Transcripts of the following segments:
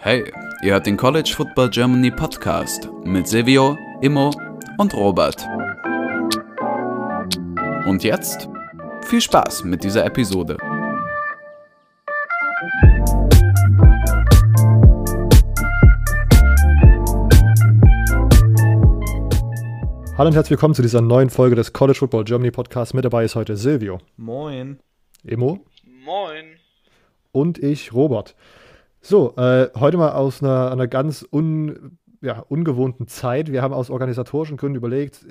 Hey, ihr hört den College Football Germany Podcast mit Silvio, Imo und Robert. Und jetzt viel Spaß mit dieser Episode. Hallo und herzlich willkommen zu dieser neuen Folge des College Football Germany Podcasts. Mit dabei ist heute Silvio. Moin. Imo. Moin. Und ich, Robert. So, heute mal aus einer ganz ungewohnten Zeit. Wir haben aus organisatorischen Gründen überlegt,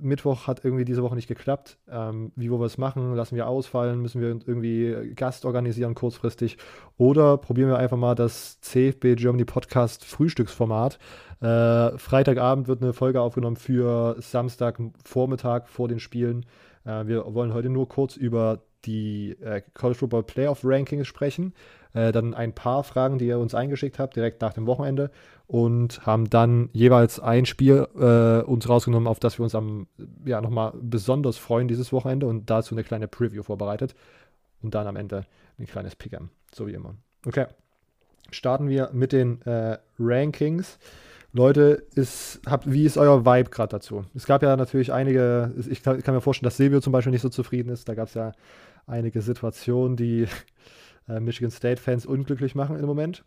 Mittwoch hat irgendwie diese Woche nicht geklappt. Wie wollen wir es machen? Lassen wir ausfallen? Müssen wir irgendwie Gast organisieren kurzfristig? Oder probieren wir einfach mal das CFB Germany Podcast Frühstücksformat. Freitagabend wird eine Folge aufgenommen für Samstagvormittag vor den Spielen. Wir wollen heute nur kurz über die College Football Playoff Rankings sprechen, dann ein paar Fragen, die ihr uns eingeschickt habt, direkt nach dem Wochenende, und haben dann jeweils ein Spiel uns rausgenommen, auf das wir uns nochmal besonders freuen dieses Wochenende, und dazu eine kleine Preview vorbereitet und dann am Ende ein kleines Pick'em, so wie immer. Okay, starten wir mit den Rankings. Leute, wie ist euer Vibe gerade dazu? Es gab ja natürlich einige, ich kann mir vorstellen, dass Silvio zum Beispiel nicht so zufrieden ist, da gab es ja einige Situationen, die Michigan State-Fans unglücklich machen im Moment,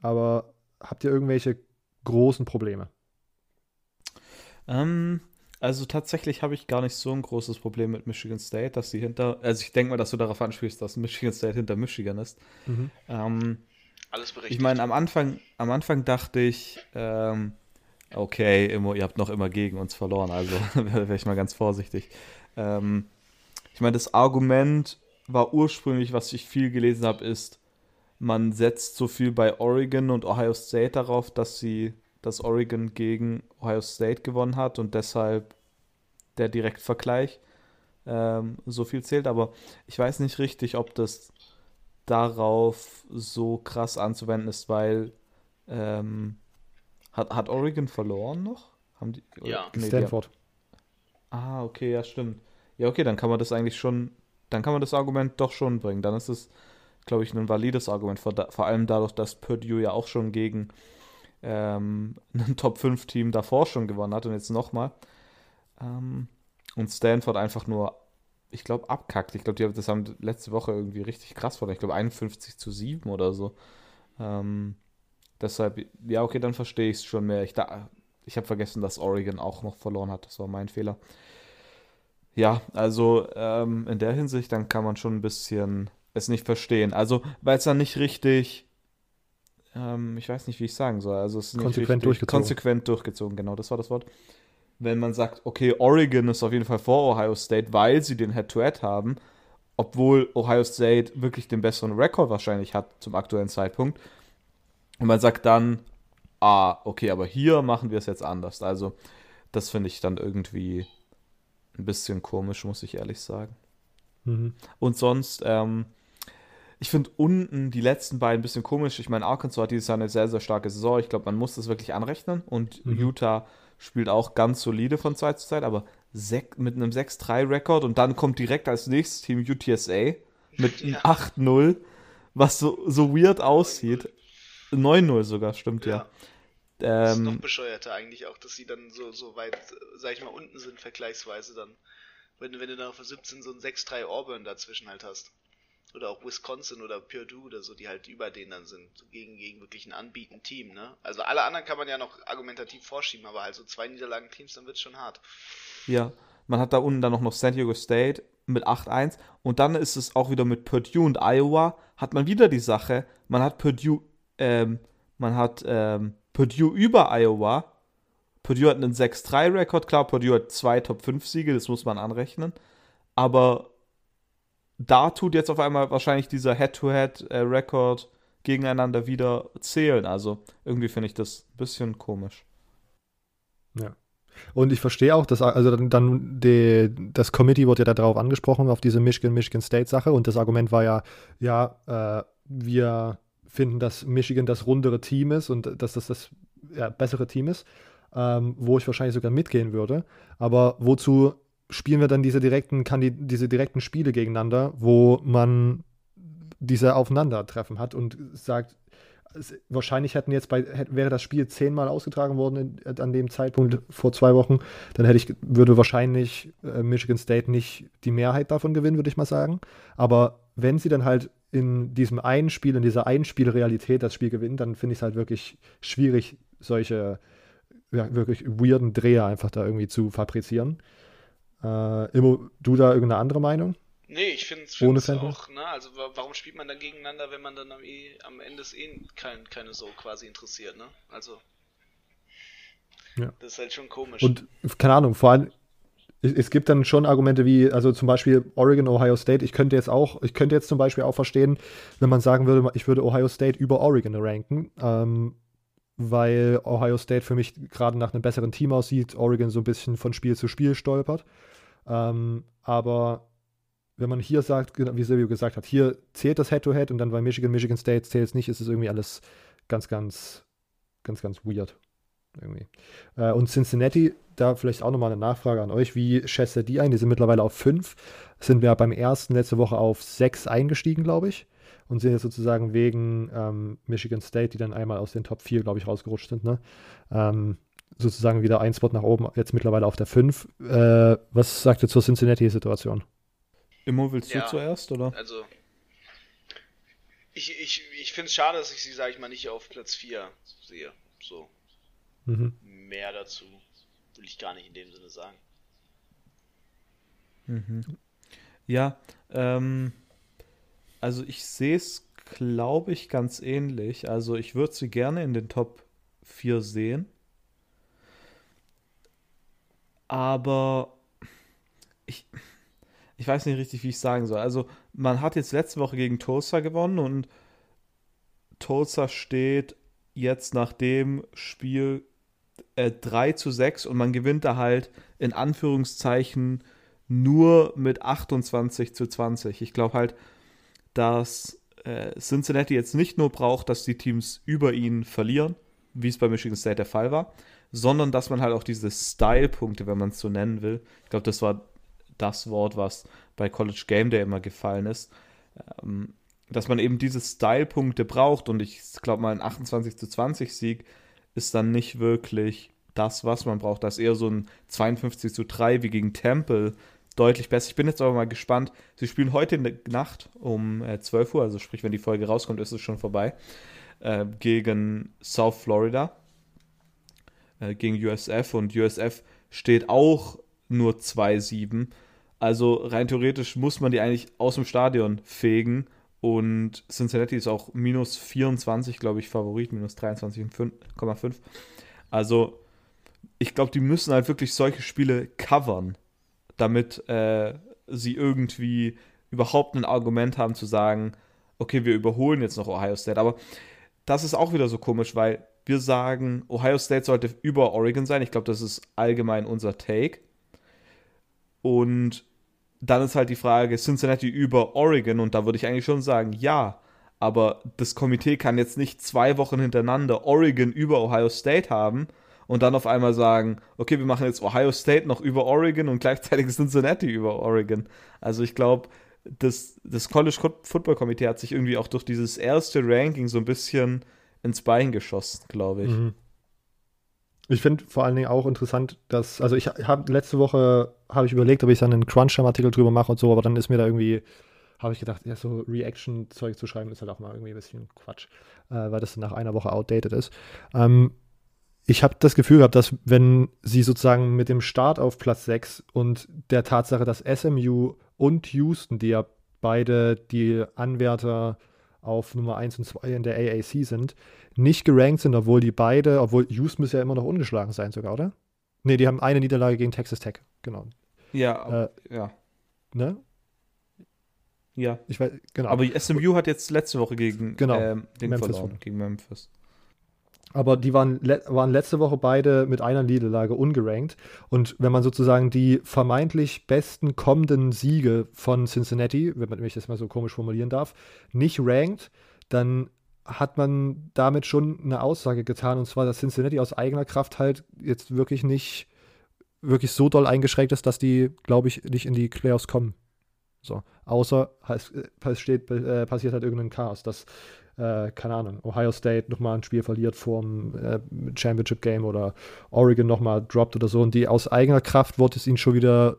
aber habt ihr irgendwelche großen Probleme? Also tatsächlich habe ich gar nicht so ein großes Problem mit Michigan State, dass sie ich denke mal, dass du darauf anspielst, dass Michigan State hinter Michigan ist. Mhm. Alles berechtigt. Ich meine, am Anfang dachte ich, okay, ihr habt noch immer gegen uns verloren, also wäre ich mal ganz vorsichtig. Ich meine, das Argument war ursprünglich, was ich viel gelesen habe, ist, man setzt so viel bei Oregon und Ohio State darauf, dass Oregon gegen Ohio State gewonnen hat und deshalb der Direktvergleich so viel zählt. Aber ich weiß nicht richtig, ob das darauf so krass anzuwenden ist, weil hat Oregon verloren noch? Haben die, ja. Stanford. Okay, ja, stimmt. Ja, okay, dann kann man das das Argument doch schon bringen. Dann ist es, glaube ich, ein valides Argument, vor allem dadurch, dass Purdue ja auch schon gegen ein Top-5-Team davor schon gewonnen hat und jetzt nochmal. Und Stanford einfach nur, ich glaube, abkackt. Ich glaube, das haben letzte Woche irgendwie richtig krass verloren. Ich glaube, 51-7 oder so. Deshalb, ja, okay, dann verstehe ich es schon mehr. Ich habe vergessen, dass Oregon auch noch verloren hat. Das war mein Fehler. Ja, also in der Hinsicht, dann kann man schon ein bisschen es nicht verstehen. Also, weil es dann nicht richtig, ich weiß nicht, wie ich sagen soll. Also, es ist nicht konsequent durchgezogen. Konsequent durchgezogen, genau, das war das Wort. Wenn man sagt, okay, Oregon ist auf jeden Fall vor Ohio State, weil sie den Head-to-Head haben, obwohl Ohio State wirklich den besseren Rekord wahrscheinlich hat zum aktuellen Zeitpunkt. Und man sagt dann, okay, aber hier machen wir es jetzt anders. Also, das finde ich dann irgendwie ein bisschen komisch, muss ich ehrlich sagen. Mhm. Und sonst, ich finde unten die letzten beiden ein bisschen komisch. Ich meine, Arkansas hat dieses Jahr eine sehr, sehr starke Saison. Ich glaube, man muss das wirklich anrechnen. Und Utah spielt auch ganz solide von Zeit zu Zeit, aber mit einem 6-3-Rekord. Und dann kommt direkt als nächstes Team UTSA mit 8-0, was so weird aussieht. 9-0 sogar, stimmt ja. Das ist noch bescheuerter eigentlich auch, dass sie dann so weit, sag ich mal, unten sind vergleichsweise dann. Wenn du dann auf 17 so ein 6-3 Auburn dazwischen halt hast. Oder auch Wisconsin oder Purdue oder so, die halt über denen dann sind. Gegen wirklich ein anbietend Team, ne? Also alle anderen kann man ja noch argumentativ vorschieben, aber halt so 2 Niederlagen-Teams, dann wird's schon hart. Ja, man hat da unten dann noch San Diego State mit 8-1. Und dann ist es auch wieder mit Purdue und Iowa, hat man wieder die Sache, man hat Purdue über Iowa. Purdue hat einen 6-3-Rekord, klar, Purdue hat 2 Top-5-Siege, das muss man anrechnen. Aber da tut jetzt auf einmal wahrscheinlich dieser Head-to-Head-Rekord gegeneinander wieder zählen. Also irgendwie finde ich das ein bisschen komisch. Ja. Und ich verstehe auch, dass das Committee wurde ja darauf angesprochen, auf diese Michigan-State-Sache. Und das Argument war wir finden, dass Michigan das rundere Team ist und dass das bessere Team ist, wo ich wahrscheinlich sogar mitgehen würde. Aber wozu spielen wir dann diese direkten Spiele gegeneinander, wo man dieser Aufeinandertreffen hat und sagt, wahrscheinlich hätten jetzt wäre das Spiel 10-mal ausgetragen worden an dem Zeitpunkt vor 2 Wochen, dann würde wahrscheinlich Michigan State nicht die Mehrheit davon gewinnen, würde ich mal sagen. Aber wenn sie dann halt in diesem einen Spiel, in dieser einen Spielrealität das Spiel gewinnen, dann finde ich es halt wirklich schwierig, solche wirklich weirden Dreher einfach da irgendwie zu fabrizieren. Immo, du da irgendeine andere Meinung? Nee, ich finde es auch, ne, also warum spielt man dann gegeneinander, wenn man dann am Ende es keine so quasi interessiert, ne? Also, ja. Das ist halt schon komisch. Und, keine Ahnung, vor allem, es gibt dann schon Argumente wie, also zum Beispiel Oregon, Ohio State, ich könnte jetzt zum Beispiel auch verstehen, wenn man sagen würde, ich würde Ohio State über Oregon ranken, weil Ohio State für mich gerade nach einem besseren Team aussieht, Oregon so ein bisschen von Spiel zu Spiel stolpert, aber wenn man hier sagt, wie Silvio gesagt hat, hier zählt das Head-to-Head und dann bei Michigan State zählt es nicht, ist es irgendwie alles ganz weird. Irgendwie. Und Cincinnati, da vielleicht auch nochmal eine Nachfrage an euch, wie schätzt ihr die ein? Die sind mittlerweile auf 5, sind wir beim ersten letzte Woche auf 6 eingestiegen, glaube ich, und sind jetzt sozusagen wegen Michigan State, die dann einmal aus den Top 4, glaube ich, rausgerutscht sind, ne? Sozusagen wieder ein Spot nach oben, jetzt mittlerweile auf der 5. Was sagt ihr zur Cincinnati-Situation? Immo, willst du zuerst, oder? Also, ich finde es schade, dass ich sie, sage ich mal, nicht auf Platz 4 sehe. So. Mhm. Mehr dazu will ich gar nicht in dem Sinne sagen. Mhm. Ja, also ich sehe es, glaube ich, ganz ähnlich. Also ich würde sie gerne in den Top 4 sehen. Aber ich weiß nicht richtig, wie ich sagen soll. Also man hat jetzt letzte Woche gegen Tulsa gewonnen und Tulsa steht jetzt nach dem Spiel 3-6 und man gewinnt da halt in Anführungszeichen nur mit 28-20. Ich glaube halt, dass Cincinnati jetzt nicht nur braucht, dass die Teams über ihn verlieren, wie es bei Michigan State der Fall war, sondern dass man halt auch diese Style-Punkte, wenn man es so nennen will, ich glaube, das war das Wort, was bei College Game Day immer gefallen ist, dass man eben diese Style-Punkte braucht und ich glaube mal ein 28-20 Sieg ist dann nicht wirklich das, was man braucht. Das ist eher so ein 52-3 wie gegen Temple deutlich besser. Ich bin jetzt aber mal gespannt. Sie spielen heute in der Nacht um 12 Uhr, also sprich, wenn die Folge rauskommt, ist es schon vorbei, gegen South Florida, gegen USF und USF steht auch nur 2-7. Also rein theoretisch muss man die eigentlich aus dem Stadion fegen und Cincinnati ist auch minus 24, glaube ich, Favorit, minus 23,5. Also ich glaube, die müssen halt wirklich solche Spiele covern, damit sie irgendwie überhaupt ein Argument haben zu sagen, okay, wir überholen jetzt noch Ohio State. Aber das ist auch wieder so komisch, weil wir sagen, Ohio State sollte über Oregon sein. Ich glaube, das ist allgemein unser Take. Und dann ist halt die Frage, Cincinnati über Oregon, und da würde ich eigentlich schon sagen, ja, aber das Komitee kann jetzt nicht 2 Wochen hintereinander Oregon über Ohio State haben und dann auf einmal sagen, okay, wir machen jetzt Ohio State noch über Oregon und gleichzeitig Cincinnati über Oregon. Also ich glaube, das College Football Komitee hat sich irgendwie auch durch dieses erste Ranking so ein bisschen ins Bein geschossen, glaube ich. Mhm. Ich finde vor allen Dingen auch interessant, dass, also ich habe letzte Woche, habe ich überlegt, ob ich dann einen Crunch-Artikel drüber mache und so, aber dann ist mir da irgendwie, habe ich gedacht, ja, so Reaction-Zeug zu schreiben ist halt auch mal irgendwie ein bisschen Quatsch, weil das nach einer Woche outdated ist. Ich habe das Gefühl gehabt, dass wenn sie sozusagen mit dem Start auf Platz 6 und der Tatsache, dass SMU und Houston, die ja beide die Anwärter auf Nummer 1 und 2 in der AAC sind, nicht gerankt sind, obwohl Houston ist ja immer noch ungeschlagen sein sogar, oder? Ne, die haben eine Niederlage gegen Texas Tech, genau. Ja, ja. Ne? Ja. Ich weiß, genau. Aber SMU hat jetzt letzte Woche gegen, den Memphis verloren, gegen Memphis. Aber die waren letzte Woche beide mit einer Niederlage ungerankt. Und wenn man sozusagen die vermeintlich besten kommenden Siege von Cincinnati, wenn man mich das mal so komisch formulieren darf, nicht rankt, dann hat man damit schon eine Aussage getan. Und zwar, dass Cincinnati aus eigener Kraft halt jetzt wirklich nicht so doll eingeschränkt ist, dass die, glaube ich, nicht in die Playoffs kommen. So. außer es steht, passiert halt irgendein Chaos, dass, keine Ahnung, Ohio State nochmal ein Spiel verliert vorm Championship-Game oder Oregon nochmal droppt oder so, und die aus eigener Kraft wurde es ihnen schon wieder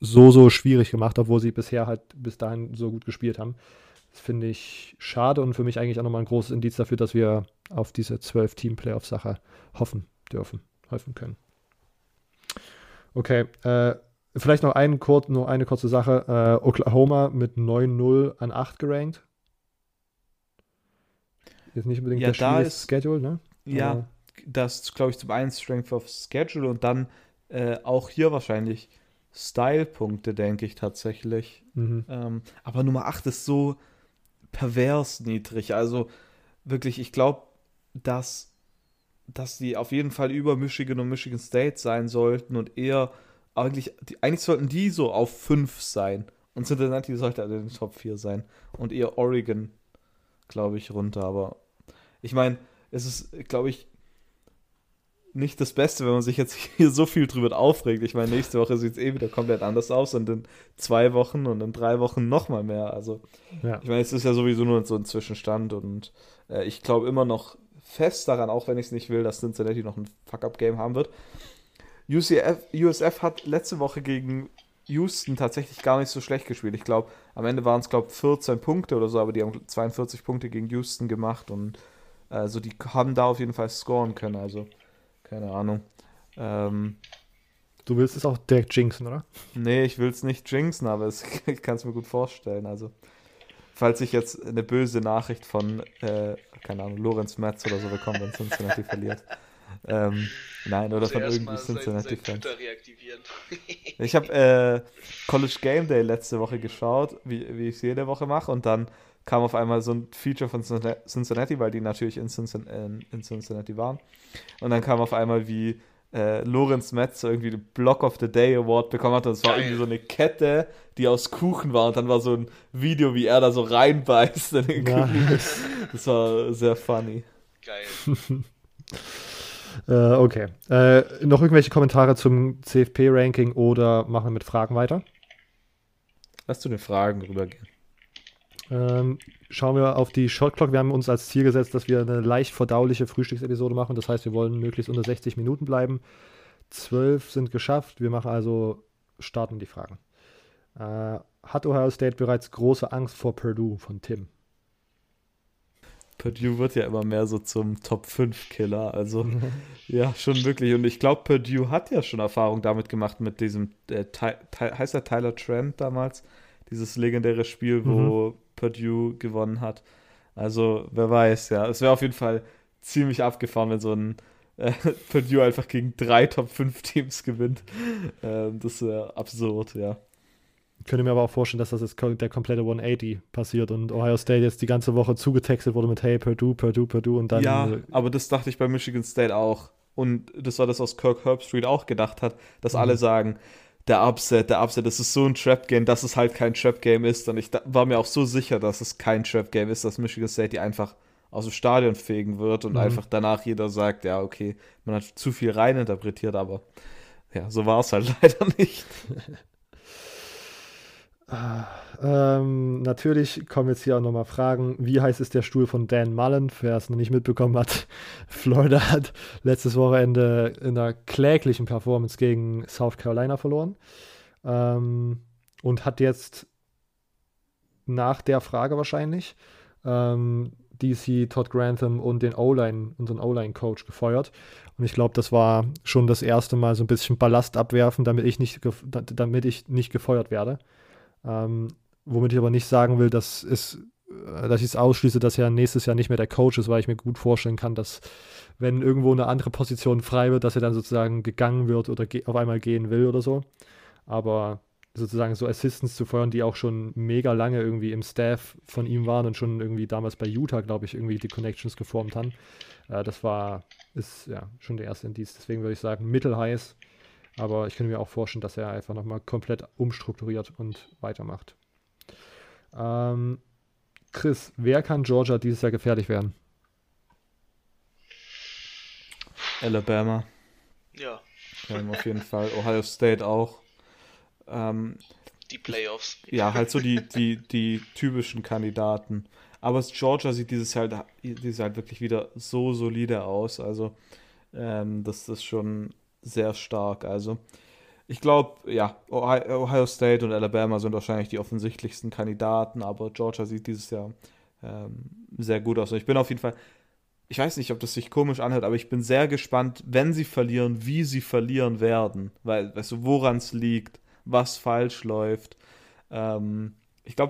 so schwierig gemacht, obwohl sie bisher halt bis dahin so gut gespielt haben. Das finde ich schade und für mich eigentlich auch nochmal ein großes Indiz dafür, dass wir auf diese 12-Team-Playoff-Sache hoffen können. Okay, vielleicht noch eine kurze Sache. Oklahoma mit 9-0 an 8 gerankt. Jetzt nicht unbedingt ja, der schwierige Schedule, ne? Ja, aber das glaube ich zum einen Strength of Schedule und dann auch hier wahrscheinlich Style-Punkte, denke ich tatsächlich. Mhm. Aber Nummer 8 ist so pervers niedrig. Also wirklich, ich glaube, dass die auf jeden Fall über Michigan und Michigan State sein sollten und eher eigentlich sollten die so auf 5 sein. Und Cincinnati sollte in den Top 4 sein. Und eher Oregon, glaube ich, runter. Aber ich meine, es ist, glaube ich, nicht das Beste, wenn man sich jetzt hier so viel drüber aufregt. Ich meine, nächste Woche sieht es wieder komplett anders aus und in 2 Wochen und in 3 Wochen nochmal mehr. Also, ja. Ich meine, es ist ja sowieso nur so ein Zwischenstand und ich glaube immer noch fest daran, auch wenn ich es nicht will, dass Cincinnati noch ein Fuck-Up-Game haben wird. USF hat letzte Woche gegen Houston tatsächlich gar nicht so schlecht gespielt. Ich glaube, am Ende waren es 14 Punkte oder so, aber die haben 42 Punkte gegen Houston gemacht und also die haben da auf jeden Fall scoren können, also keine Ahnung. Du willst es auch direkt jinxen, oder? Nee, ich will es nicht jinxen, aber ich kann es mir gut vorstellen. Also, falls ich jetzt eine böse Nachricht von, keine Ahnung, Lorenz Metz oder so bekomme, wenn Cincinnati verliert. Nein, oder von irgendwie Cincinnati-Fans. Ich habe College Game Day letzte Woche geschaut, wie ich es jede Woche mache, und dann kam auf einmal so ein Feature von Cincinnati, weil die natürlich in Cincinnati waren. Und dann kam auf einmal, wie Lorenz Metz irgendwie den Block of the Day Award bekommen hat. Und es war irgendwie so eine Kette, die aus Kuchen war. Und dann war so ein Video, wie er da so reinbeißt in den Kuchen. Das war sehr funny. Geil. Okay. Noch irgendwelche Kommentare zum CFP-Ranking oder machen wir mit Fragen weiter? Lass zu den Fragen rübergehen. Schauen wir auf die Shotclock. Wir haben uns als Ziel gesetzt, dass wir eine leicht verdauliche Frühstücksepisode machen. Das heißt, wir wollen möglichst unter 60 Minuten bleiben. 12 sind geschafft. Wir machen also, starten die Fragen. Hat Ohio State bereits große Angst vor Purdue von Tim? Purdue wird ja immer mehr so zum Top-5-Killer. Also ja, schon wirklich. Und ich glaube, Purdue hat ja schon Erfahrung damit gemacht mit diesem, heißt er Tyler Trent damals? Dieses legendäre Spiel, wo Purdue gewonnen hat. Also, wer weiß, ja. Es wäre auf jeden Fall ziemlich abgefahren, wenn so ein Purdue einfach gegen 3 Top-5-Teams gewinnt. Das wäre absurd, ja. Ich könnte mir aber auch vorstellen, dass das jetzt der komplette 180 passiert und Ohio State jetzt die ganze Woche zugetextet wurde mit hey, Purdue und dann... Ja, aber das dachte ich bei Michigan State auch. Und das war das, was Kirk Herbstreit auch gedacht hat, dass alle sagen... Der Upset, das ist so ein Trap-Game, dass es halt kein Trap-Game ist. Und ich war mir auch so sicher, dass es kein Trap-Game ist, dass Michigan State die einfach aus dem Stadion fegen wird und einfach danach jeder sagt, ja, okay, man hat zu viel reininterpretiert, aber ja, so war es halt leider nicht. Natürlich kommen jetzt hier auch nochmal Fragen. Wie heiß ist der Stuhl von Dan Mullen? Wer es noch nicht mitbekommen hat, Florida hat letztes Wochenende in einer kläglichen Performance gegen South Carolina verloren und hat jetzt nach der Frage wahrscheinlich DC, Todd Grantham und unseren O-Line-Coach gefeuert. Und ich glaube, das war schon das erste Mal so ein bisschen Ballast abwerfen, damit ich nicht gefeuert werde. Womit ich aber nicht sagen will, dass ich es ausschließe, dass er nächstes Jahr nicht mehr der Coach ist, weil ich mir gut vorstellen kann, dass wenn irgendwo eine andere Position frei wird, dass er dann sozusagen gegangen wird oder auf einmal gehen will oder so. Aber sozusagen so Assistants zu feuern, die auch schon mega lange irgendwie im Staff von ihm waren und schon irgendwie damals bei Utah, glaube ich, irgendwie die Connections geformt haben, das ist ja schon der erste Indiz. Deswegen würde ich sagen, mittelheiß. Aber ich könnte mir auch vorstellen, dass er einfach nochmal komplett umstrukturiert und weitermacht. Chris, wer kann Georgia dieses Jahr gefährlich werden? Alabama. Ja. Auf jeden Fall. Ohio State auch. die Playoffs. Ja, halt so die typischen Kandidaten. Aber Georgia sieht dieses Jahr halt wirklich wieder so solide aus. Also das ist schon sehr stark. Also ich glaube, ja, Ohio State und Alabama sind wahrscheinlich die offensichtlichsten Kandidaten, aber Georgia sieht dieses Jahr sehr gut aus. Und ich bin auf jeden Fall, ich weiß nicht, ob das sich komisch anhört, aber ich bin sehr gespannt, wenn sie verlieren, wie sie verlieren werden. Weil, weißt du, woran es liegt, was falsch läuft. Ich glaube,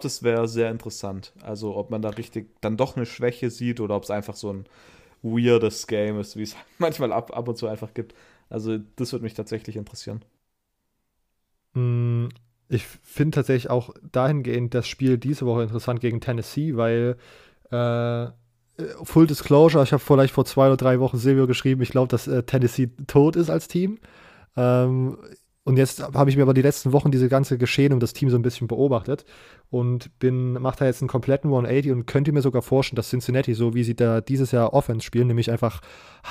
das wäre sehr interessant. Also, ob man da richtig dann doch eine Schwäche sieht oder ob es einfach so ein weirdes Game ist, wie es manchmal ab und zu einfach gibt. Also, das würde mich tatsächlich interessieren. Ich finde tatsächlich auch dahingehend das Spiel diese Woche interessant gegen Tennessee, weil Full Disclosure, ich habe vielleicht vor 2 oder 3 Wochen Silvio geschrieben, ich glaube, dass Tennessee tot ist als Team. Und jetzt habe ich mir aber die letzten Wochen diese ganze Geschehen um das Team so ein bisschen beobachtet und mache da jetzt einen kompletten 180 und könnte mir sogar vorstellen, dass Cincinnati, so wie sie da dieses Jahr Offense spielen, nämlich einfach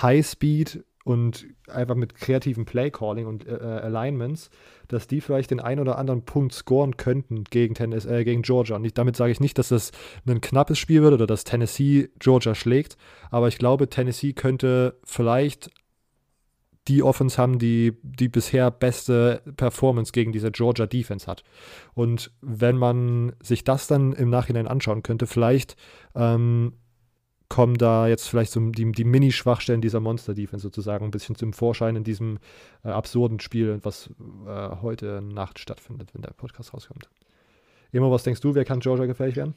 High-Speed und einfach mit kreativem Play-Calling und Alignments, dass die vielleicht den einen oder anderen Punkt scoren könnten gegen Georgia. Und damit sage ich nicht, dass das ein knappes Spiel wird oder dass Tennessee Georgia schlägt, aber ich glaube, Tennessee könnte vielleicht die Offense haben, die bisher beste Performance gegen diese Georgia-Defense hat. Und wenn man sich das dann im Nachhinein anschauen könnte, vielleicht kommen da jetzt vielleicht so die Mini-Schwachstellen dieser Monster-Defense sozusagen ein bisschen zum Vorschein in diesem absurden Spiel, was heute Nacht stattfindet, wenn der Podcast rauskommt. Imo, was denkst du, wer kann Georgia gefährlich werden?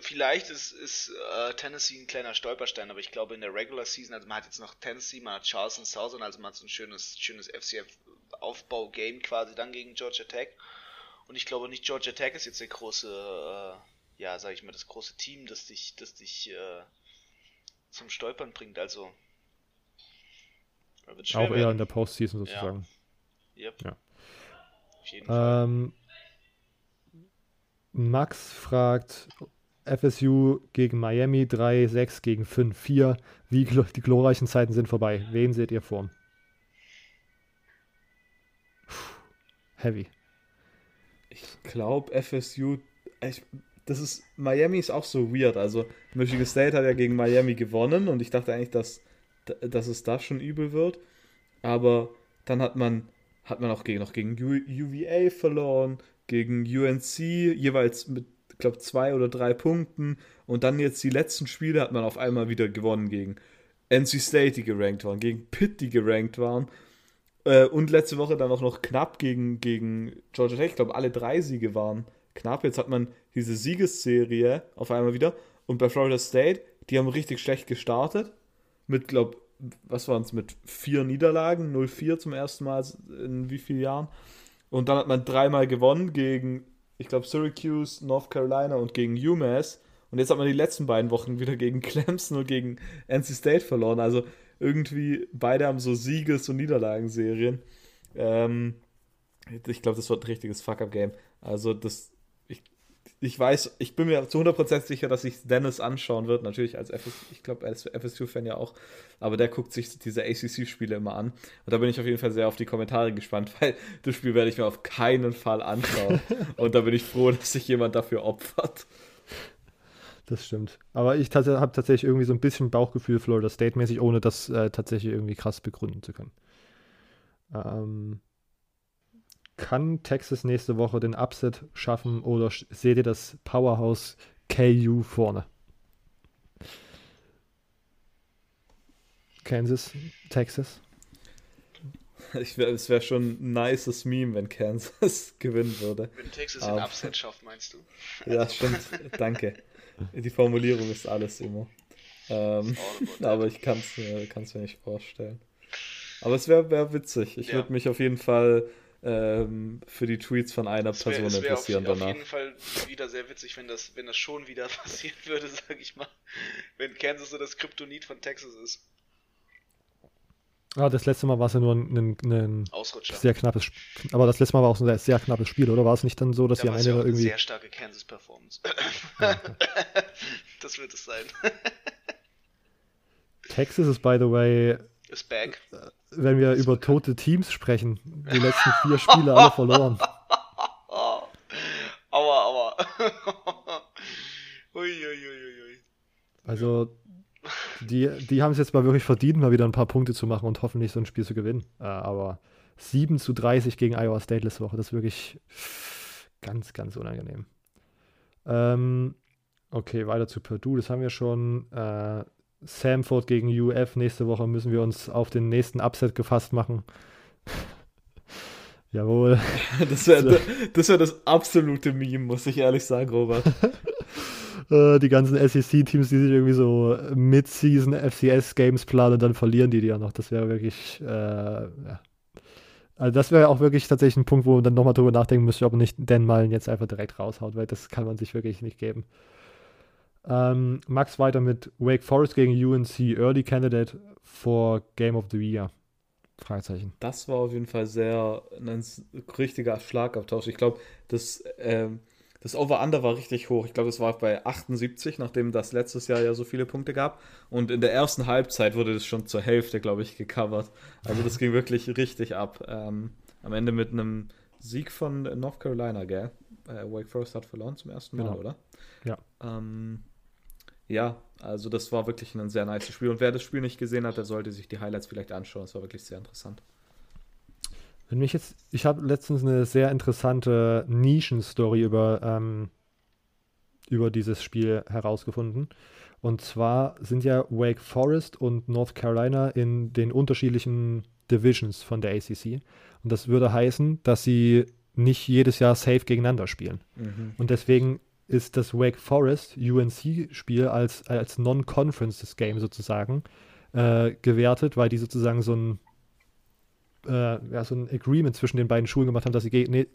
Vielleicht ist Tennessee ein kleiner Stolperstein, aber ich glaube in der Regular Season, also man hat jetzt noch Tennessee, man hat Charleston Southern, also man hat so ein schönes FCF-Aufbau-Game quasi dann gegen Georgia Tech. Und ich glaube nicht, Georgia Tech ist jetzt der große, das große Team, das dich zum Stolpern bringt. Also auch eher werden in der Postseason sozusagen. Ja. Yep. Ja. Auf jeden Fall. Max fragt, FSU gegen Miami 3-6 gegen 5-4. Die glorreichen Zeiten sind vorbei. Wen seht ihr vorn? Heavy. Ich glaube, FSU... Miami ist auch so weird. Also Michigan State hat ja gegen Miami gewonnen und ich dachte eigentlich, dass es da schon übel wird. Aber dann hat man auch gegen UVA verloren, gegen UNC, jeweils mit, ich glaube, 2 oder 3 Punkten. Und dann jetzt die letzten Spiele hat man auf einmal wieder gewonnen gegen NC State, die gerankt waren, gegen Pitt, die gerankt waren. Und letzte Woche dann auch noch knapp gegen Georgia Tech. Ich glaube, alle 3 Siege waren knapp. Jetzt hat man diese Siegesserie auf einmal wieder. Und bei Florida State, die haben richtig schlecht gestartet. Mit, glaube ich, was waren es, mit 4 Niederlagen, 0-4 zum ersten Mal in wie vielen Jahren. Und dann hat man 3-mal gewonnen gegen, ich glaube, Syracuse, North Carolina und gegen UMass. Und jetzt hat man die letzten beiden Wochen wieder gegen Clemson und gegen NC State verloren. Also irgendwie beide haben so Sieges- und Niederlagenserien. Ich glaube, das wird ein richtiges Fuck-Up-Game. Also ich weiß, ich bin mir zu 100% sicher, dass sich Dennis anschauen wird. Natürlich als FSU, ich glaube, als FSU-Fan ja auch. Aber der guckt sich diese ACC-Spiele immer an. Und da bin ich auf jeden Fall sehr auf die Kommentare gespannt, weil das Spiel werde ich mir auf keinen Fall anschauen. Und da bin ich froh, dass sich jemand dafür opfert. Das stimmt. Aber ich habe tatsächlich irgendwie so ein bisschen Bauchgefühl Florida State-mäßig, ohne das tatsächlich irgendwie krass begründen zu können. Kann Texas nächste Woche den Upset schaffen oder seht ihr das Powerhouse KU vorne? Kansas, Texas? Es wäre schon ein nices Meme, wenn Kansas gewinnen würde. Wenn Texas den Upset schafft, meinst du? Ja, stimmt. Danke. Die Formulierung ist alles immer. Aber ich kann es mir nicht vorstellen. Aber es wäre witzig. Ich würde mich auf jeden Fall für die Tweets von einer Person interessieren danach. Auf jeden Fall wieder sehr witzig, wenn das schon wieder passieren würde, sage ich mal. Wenn Kansas so das Kryptonit von Texas ist. Ja, das letzte Mal war es ja nur ein Ausrutscher. Sehr knappes Spiel. Aber das letzte Mal war auch so ein sehr knappes Spiel, oder? War es nicht dann so, dass sie am Ende irgendwie... Eine sehr starke Kansas-Performance. Ja. Das wird es sein. Texas ist, by the way... Ist back. Wenn wir über tote Teams sprechen, die letzten 4 Spiele alle verloren. Uiuiuiui. Also, die haben es jetzt mal wirklich verdient, mal wieder ein paar Punkte zu machen und hoffentlich so ein Spiel zu gewinnen. Aber 7-30 gegen Iowa State letzte Woche, das ist wirklich ganz, ganz unangenehm. Okay, weiter zu Purdue, das haben wir schon. Samford gegen UF nächste Woche, müssen wir uns auf den nächsten Upset gefasst machen. Jawohl. Das wäre das absolute Meme, muss ich ehrlich sagen, Robert. Die ganzen SEC-Teams, die sich irgendwie so Mid-Season FCS-Games planen, dann verlieren die ja noch. Das wäre wirklich, ja. Also das wäre auch wirklich tatsächlich ein Punkt, wo man dann nochmal drüber nachdenken müsste, ob man nicht Dan Mullen jetzt einfach direkt raushaut, weil das kann man sich wirklich nicht geben. Max weiter mit Wake Forest gegen UNC, Early Candidate for Game of the Year. Fragezeichen. Das war auf jeden Fall ein richtiger Schlagabtausch. Ich glaube, das Over-Under war richtig hoch. Ich glaube, das war bei 78, nachdem das letztes Jahr ja so viele Punkte gab. Und in der ersten Halbzeit wurde das schon zur Hälfte, glaube ich, gecovert. Also das ging wirklich richtig ab. Am Ende mit einem Sieg von North Carolina, gell? Wake Forest hat verloren zum ersten Mal, genau. Oder? Ja. Ja, also das war wirklich ein sehr nice Spiel. Und wer das Spiel nicht gesehen hat, der sollte sich die Highlights vielleicht anschauen. Das war wirklich sehr interessant. Ich habe letztens eine sehr interessante Nischen-Story über dieses Spiel herausgefunden. Und zwar sind ja Wake Forest und North Carolina in den unterschiedlichen Divisions von der ACC. Und das würde heißen, dass sie nicht jedes Jahr safe gegeneinander spielen. Mhm. Und deswegen ist das Wake Forest UNC-Spiel als Non-Conference-Game sozusagen gewertet, weil die sozusagen so ein Agreement zwischen den beiden Schulen gemacht haben, dass sie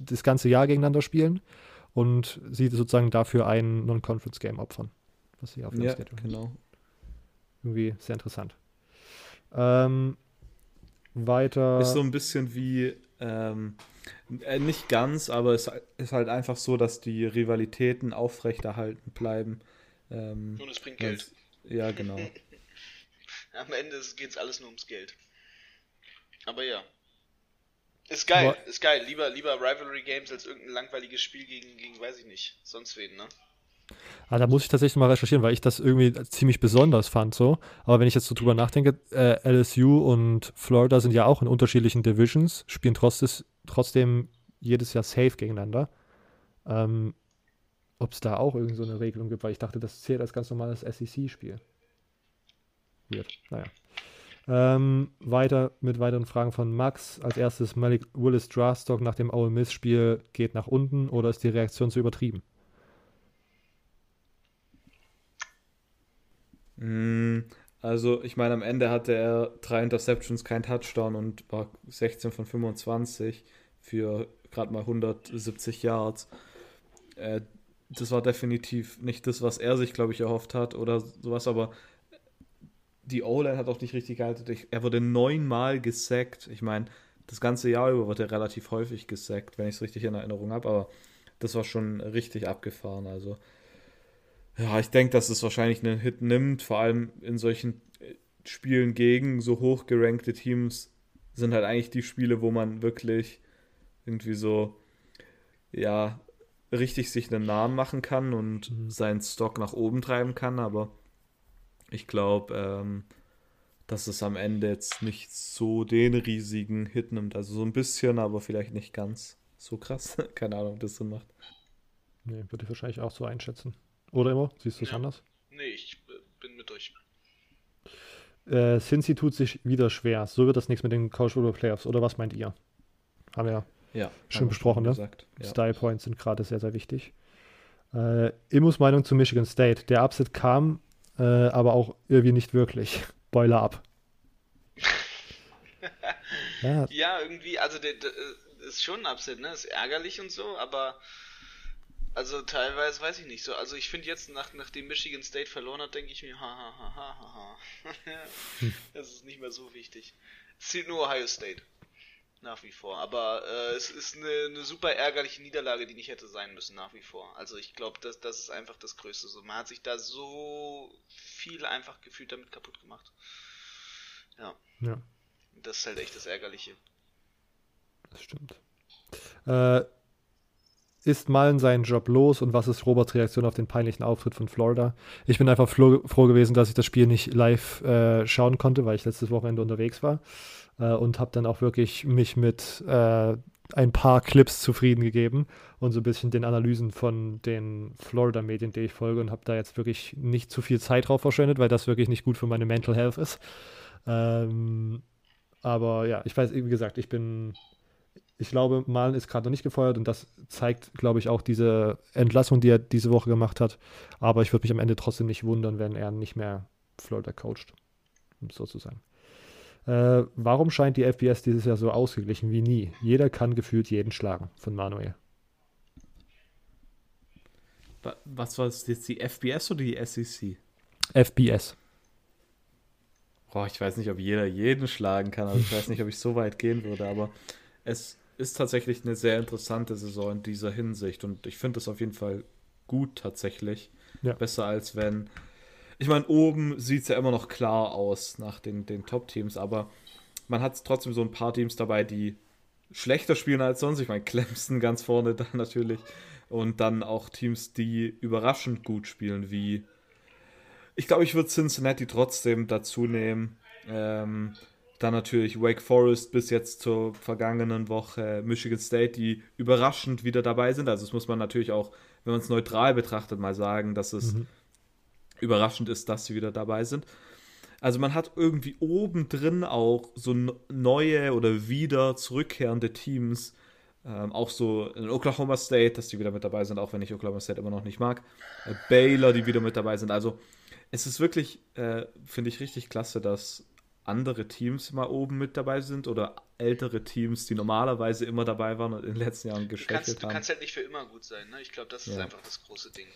das ganze Jahr gegeneinander spielen und sie sozusagen dafür ein Non-Conference-Game opfern. Was sie auf der Seite haben. Genau. Irgendwie sehr interessant. Weiter. Ist so ein bisschen wie nicht ganz, aber es ist halt einfach so, dass die Rivalitäten aufrechterhalten bleiben. Und es bringt Geld. Ja, genau. Am Ende geht es alles nur ums Geld. Aber ja. Ist geil, What? Ist geil. Lieber Rivalry Games als irgendein langweiliges Spiel gegen weiß ich nicht, sonst wen, ne? Ah, da muss ich tatsächlich mal recherchieren, weil ich das irgendwie ziemlich besonders fand so. Aber wenn ich jetzt so drüber nachdenke, LSU und Florida sind ja auch in unterschiedlichen Divisions, spielen trotzdem jedes Jahr safe gegeneinander. Ob es da auch irgend so eine Regelung gibt, weil ich dachte, das zählt als ganz normales SEC-Spiel. Weird, naja. Weiter mit weiteren Fragen von Max. Als erstes, Malik Willis Drastock nach dem Ole Miss-Spiel geht nach unten oder ist die Reaktion zu übertrieben? Also, ich meine, am Ende hatte er 3 Interceptions, kein Touchdown und war 16 von 25 für gerade mal 170 Yards. Das war definitiv nicht das, was er sich, glaube ich, erhofft hat oder sowas, aber die O-Line hat auch nicht richtig gehalten. Er wurde 9-mal gesackt. Ich meine, das ganze Jahr über wird er relativ häufig gesackt, wenn ich es richtig in Erinnerung habe. Aber das war schon richtig abgefahren. Also, ja, ich denke, dass es wahrscheinlich einen Hit nimmt. Vor allem in solchen Spielen gegen so hoch gerankte Teams sind halt eigentlich die Spiele, wo man wirklich irgendwie so, ja, richtig sich einen Namen machen kann und seinen Stock nach oben treiben kann. Aber ich glaube, dass es am Ende jetzt nicht so den riesigen Hit nimmt. Also so ein bisschen, aber vielleicht nicht ganz so krass. Keine Ahnung, ob das Sinn macht. Nee, würde ich wahrscheinlich auch so einschätzen. Oder immer? Siehst du es anders? Nee, ich bin mit euch. Cincy tut sich wieder schwer. So wird das nichts mit den College Football Playoffs. Oder was meint ihr? Haben wir ja schon besprochen, ne? Ja. Style Points sind gerade sehr, sehr wichtig. Imos Meinung zu Michigan State. Der Upset kam, aber auch irgendwie nicht wirklich. Boiler ab. Ja, irgendwie, also das ist schon ein Upset, ne? Ist ärgerlich und so, aber also teilweise weiß ich nicht so. Also ich finde jetzt, nachdem Michigan State verloren hat, denke ich mir, das ist nicht mehr so wichtig. Es zählt nur Ohio State. Nach wie vor. Aber es ist eine super ärgerliche Niederlage, die nicht hätte sein müssen, nach wie vor. Also ich glaube, das ist einfach das Größte. So, man hat sich da so viel einfach gefühlt damit kaputt gemacht. Ja. Das ist halt echt das Ärgerliche. Das stimmt. ist Mullen seinen Job los und was ist Roberts Reaktion auf den peinlichen Auftritt von Florida? Ich bin einfach froh gewesen, dass ich das Spiel nicht live schauen konnte, weil ich letztes Wochenende unterwegs war und habe dann auch wirklich mich mit ein paar Clips zufrieden gegeben und so ein bisschen den Analysen von den Florida-Medien, denen ich folge, und habe da jetzt wirklich nicht zu viel Zeit drauf verschwendet, weil das wirklich nicht gut für meine Mental Health ist. Aber ja, ich weiß, wie gesagt, ich glaube, Mullen ist gerade noch nicht gefeuert und das zeigt, glaube ich, auch diese Entlassung, die er diese Woche gemacht hat. Aber ich würde mich am Ende trotzdem nicht wundern, wenn er nicht mehr Florida coacht, um es so zu sagen. Warum scheint die FBS dieses Jahr so ausgeglichen wie nie? Jeder kann gefühlt jeden schlagen, von Manuel. Was war das jetzt, die FBS oder die SEC? FBS. Boah, ich weiß nicht, ob jeder jeden schlagen kann, also ich weiß nicht, ob ich so weit gehen würde, aber es ist tatsächlich eine sehr interessante Saison in dieser Hinsicht und ich finde das auf jeden Fall gut tatsächlich. Ja. Besser als wenn... Ich meine, oben sieht es ja immer noch klar aus nach den Top-Teams, aber man hat trotzdem so ein paar Teams dabei, die schlechter spielen als sonst. Ich meine, Clemson ganz vorne da natürlich und dann auch Teams, die überraschend gut spielen, wie ich glaube, ich würde Cincinnati trotzdem dazu nehmen. Dann natürlich Wake Forest bis jetzt zur vergangenen Woche, Michigan State, die überraschend wieder dabei sind. Also das muss man natürlich auch, wenn man es neutral betrachtet, mal sagen, dass es überraschend ist, dass sie wieder dabei sind. Also man hat irgendwie obendrin auch so neue oder wieder zurückkehrende Teams, auch so in Oklahoma State, dass die wieder mit dabei sind, auch wenn ich Oklahoma State immer noch nicht mag. Baylor, die wieder mit dabei sind. Also es ist wirklich, finde ich, richtig klasse, dass andere Teams mal oben mit dabei sind oder ältere Teams, die normalerweise immer dabei waren und in den letzten Jahren geschwächelt haben. Du kannst halt nicht für immer gut sein, ne? Ich glaube, das ist einfach das große Ding.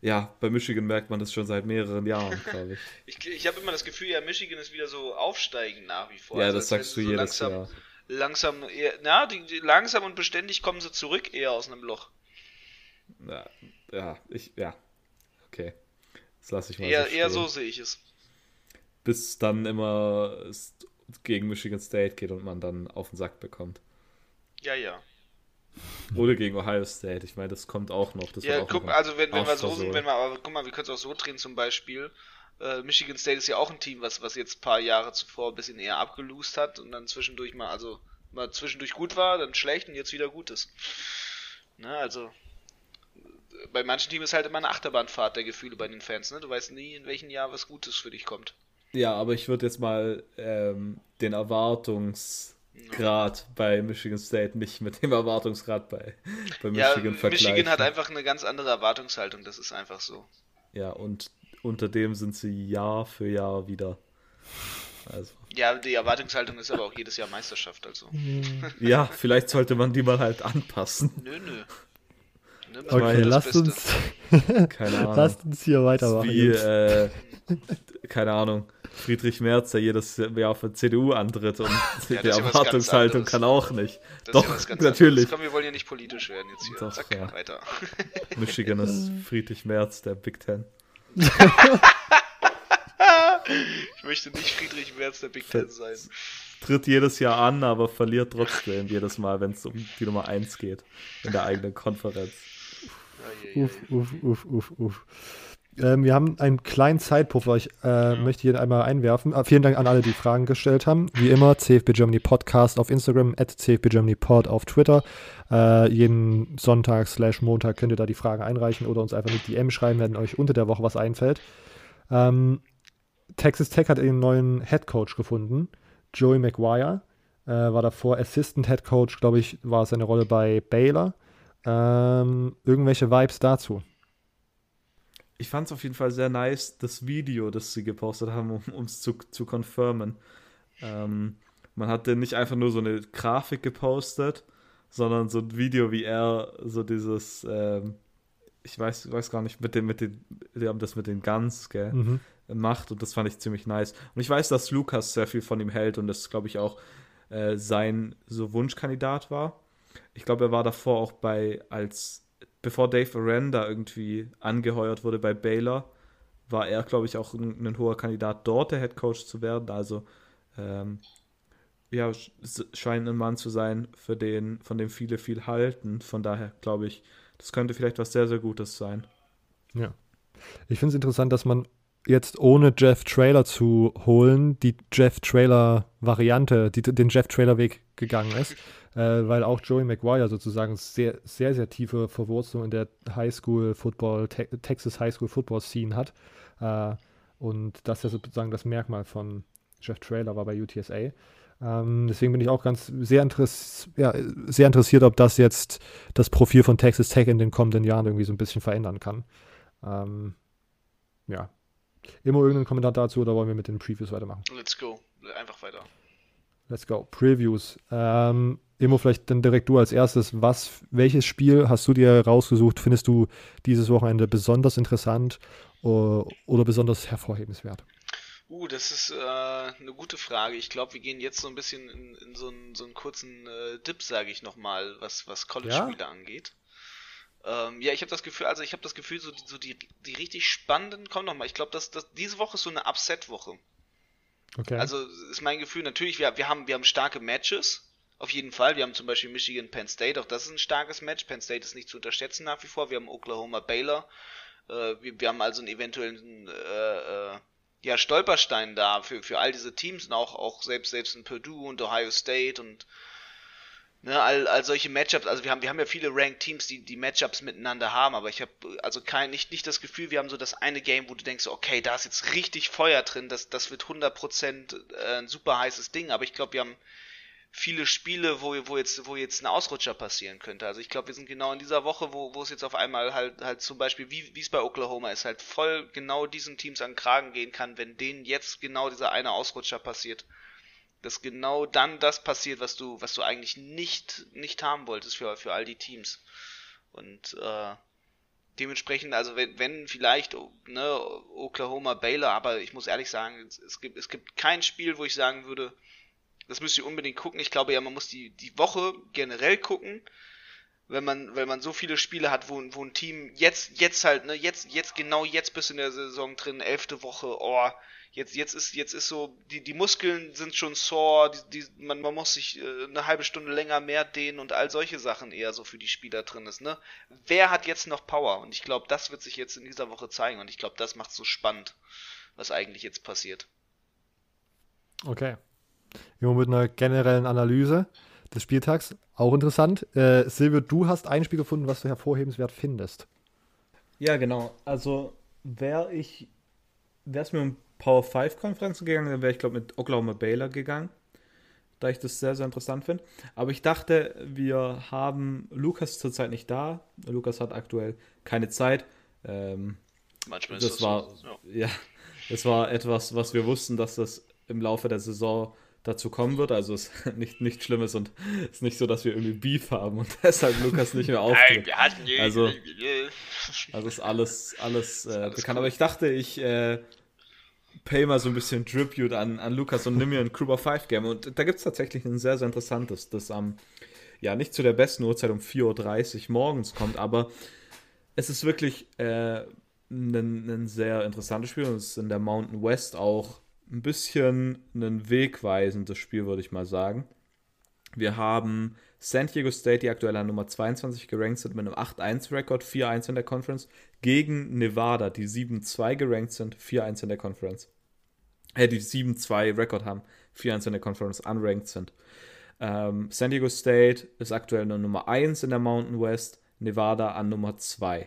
Ja, bei Michigan merkt man das schon seit mehreren Jahren, glaube ich. Ich habe immer das Gefühl, ja, Michigan ist wieder so aufsteigend nach wie vor. Ja, also, das sagst du so jedes Jahr. Langsam, eher, langsam und beständig kommen sie zurück eher aus einem Loch. Okay. Das lasse ich mal so stehen. Eher so sehe ich es. Bis dann immer es gegen Michigan State geht und man dann auf den Sack bekommt. Ja. Oder gegen Ohio State, ich meine, das kommt auch noch. Das guck mal, wir können es auch so drehen zum Beispiel. Michigan State ist ja auch ein Team, was jetzt ein paar Jahre zuvor ein bisschen eher abgelost hat und dann zwischendurch mal zwischendurch gut war, dann schlecht und jetzt wieder gut ist. Na, also bei manchen Teams ist halt immer eine Achterbahnfahrt der Gefühle bei den Fans, ne? Du weißt nie, in welchem Jahr was Gutes für dich kommt. Ja, aber ich würde jetzt mal den Erwartungsgrad bei Michigan State nicht mit dem Erwartungsgrad bei Michigan vergleichen. Michigan hat einfach eine ganz andere Erwartungshaltung, das ist einfach so. Ja, und unter dem sind sie Jahr für Jahr wieder. Also. Ja, die Erwartungshaltung ist aber auch jedes Jahr Meisterschaft, also. Ja, vielleicht sollte man die mal halt anpassen. Nö. Okay, lasst uns hier weitermachen. Wie, keine Ahnung, Friedrich Merz, der jedes Jahr für CDU antritt und die Erwartungshaltung kann auch nicht. Doch, natürlich. Komm, wir wollen ja nicht politisch werden jetzt hier. Doch, zack, weiter. Michigan ist Friedrich Merz, der Big Ten. Ich möchte nicht Friedrich Merz, der Big Ten sein. Tritt jedes Jahr an, aber verliert trotzdem jedes Mal, wenn es um die Nummer 1 geht in der eigenen Konferenz. Wir haben einen kleinen Zeitpuffer, ich möchte hier einmal einwerfen. Vielen Dank an alle, die Fragen gestellt haben. Wie immer, CFB Germany Podcast auf Instagram, @CFB Germany Pod auf Twitter. Jeden Sonntag /Montag könnt ihr da die Fragen einreichen oder uns einfach eine DM schreiben, wenn euch unter der Woche was einfällt. Texas Tech hat einen neuen Headcoach gefunden, Joey McGuire. War davor Assistant Headcoach, glaube ich, war seine Rolle bei Baylor. Irgendwelche Vibes dazu? Ich fand es auf jeden Fall sehr nice, das Video, das sie gepostet haben, um es zu confirmen. Man hat denn nicht einfach nur so eine Grafik gepostet, sondern so ein Video, wie er so dieses, ich weiß gar nicht, die haben das mit den Guns, gell? Mhm. macht und das fand ich ziemlich nice. Und ich weiß, dass Lukas sehr viel von ihm hält und das, glaube ich, auch sein so Wunschkandidat war. Ich glaube, er war davor auch bevor Dave Aranda irgendwie angeheuert wurde bei Baylor, war er, glaube ich, auch ein hoher Kandidat, dort der Headcoach zu werden. Also, scheint ein Mann zu sein, von dem viele viel halten. Von daher, glaube ich, Das könnte vielleicht was sehr, sehr Gutes sein. Ja. Ich finde es interessant, dass man jetzt ohne Jeff Traylor zu holen, die Jeff Traylor-Variante, den Jeff Traylor-Weg gegangen ist, weil auch Joey McGuire sozusagen sehr, sehr, sehr tiefe Verwurzelung in der Texas High School Football Scene hat. Und das ist sozusagen das Merkmal von Jeff Traylor war bei UTSA. Deswegen bin ich auch ganz sehr interessiert, ob das jetzt das Profil von Texas Tech in den kommenden Jahren irgendwie so ein bisschen verändern kann. Ja. Immer irgendeinen Kommentar dazu oder wollen wir mit den Previews weitermachen? Let's go. Einfach weiter. Let's go. Previews. Imo, vielleicht dann direkt du als erstes. Welches Spiel hast du dir rausgesucht? Findest du dieses Wochenende besonders interessant oder besonders hervorhebenswert? Das ist eine gute Frage. Ich glaube, wir gehen jetzt so ein bisschen in so einen kurzen Dip, sage ich nochmal, was College-Spiele angeht. Ich habe das Gefühl, so die richtig spannenden kommen nochmal. Ich glaube, diese Woche ist so eine Upset-Woche. Okay. Also ist mein Gefühl, natürlich, wir haben starke Matches, auf jeden Fall. Wir haben zum Beispiel Michigan, Penn State, auch das ist ein starkes Match. Penn State ist nicht zu unterschätzen nach wie vor. Wir haben Oklahoma, Baylor. Wir haben also einen eventuellen Stolperstein da für all diese Teams und auch selbst in Purdue und Ohio State und all solche Matchups. Also wir haben ja viele Ranked Teams, die Matchups miteinander haben, aber ich habe also nicht das Gefühl, wir haben so das eine Game, wo du denkst, okay, da ist jetzt richtig Feuer drin, das wird 100% ein super heißes Ding, aber ich glaube, wir haben viele Spiele, wo jetzt ein Ausrutscher passieren könnte. Also ich glaube, wir sind genau in dieser Woche, wo es jetzt auf einmal halt zum Beispiel, wie es bei Oklahoma ist, halt voll genau diesen Teams an den Kragen gehen kann, wenn denen jetzt genau dieser eine Ausrutscher passiert. Dass genau dann das passiert, was du eigentlich nicht haben wolltest für all die Teams. Und dementsprechend, also wenn vielleicht Oklahoma, Baylor, aber ich muss ehrlich sagen, es gibt kein Spiel, wo ich sagen würde, das müsst ihr unbedingt gucken. Ich glaube ja, man muss die Woche generell gucken, wenn man so viele Spiele hat, wo ein Team jetzt bis in der Saison drin, 11. Woche, jetzt ist so, die Muskeln sind schon sore, man muss sich eine halbe Stunde länger mehr dehnen und all solche Sachen eher so für die Spieler drin ist, ne? Wer hat jetzt noch Power? Und ich glaube, das wird sich jetzt in dieser Woche zeigen und ich glaube, das macht es so spannend, was eigentlich jetzt passiert. Okay. Immer mit einer generellen Analyse des Spieltags. Auch interessant. Silvio, du hast ein Spiel gefunden, was du hervorhebenswert findest. Ja, genau. Also wäre es mir um Power-5-Konferenzen gegangen, dann wäre ich, glaube mit Oklahoma Baylor gegangen, da ich das sehr, sehr interessant finde. Aber ich dachte, wir haben Lukas zurzeit nicht da. Lukas hat aktuell keine Zeit. Manchmal ist das so. Ja, das war etwas, was wir wussten, dass das im Laufe der Saison dazu kommen wird, also es ist nichts Schlimmes und es ist nicht so, dass wir irgendwie Beef haben und deshalb Lukas nicht mehr auftritt. Also ist alles bekannt, cool. Aber ich dachte, ich pay mal so ein bisschen Tribute an Lukas und nimm mir ein Kruber 5 Game und da gibt es tatsächlich ein sehr, sehr interessantes, das nicht zu der besten Uhrzeit um 4:30 Uhr morgens kommt, aber es ist wirklich ein sehr interessantes Spiel und es ist in der Mountain West auch ein bisschen ein wegweisendes Spiel, würde ich mal sagen. Wir haben San Diego State, die aktuell an Nummer 22 gerankt sind, mit einem 8-1-Rekord, 4-1 in der Conference, gegen Nevada, die 7-2 gerankt sind, 4-1 in der Conference. Die 7-2-Rekord haben, 4-1 in der Conference, unranked sind. San Diego State ist aktuell an Nummer 1 in der Mountain West, Nevada an Nummer 2.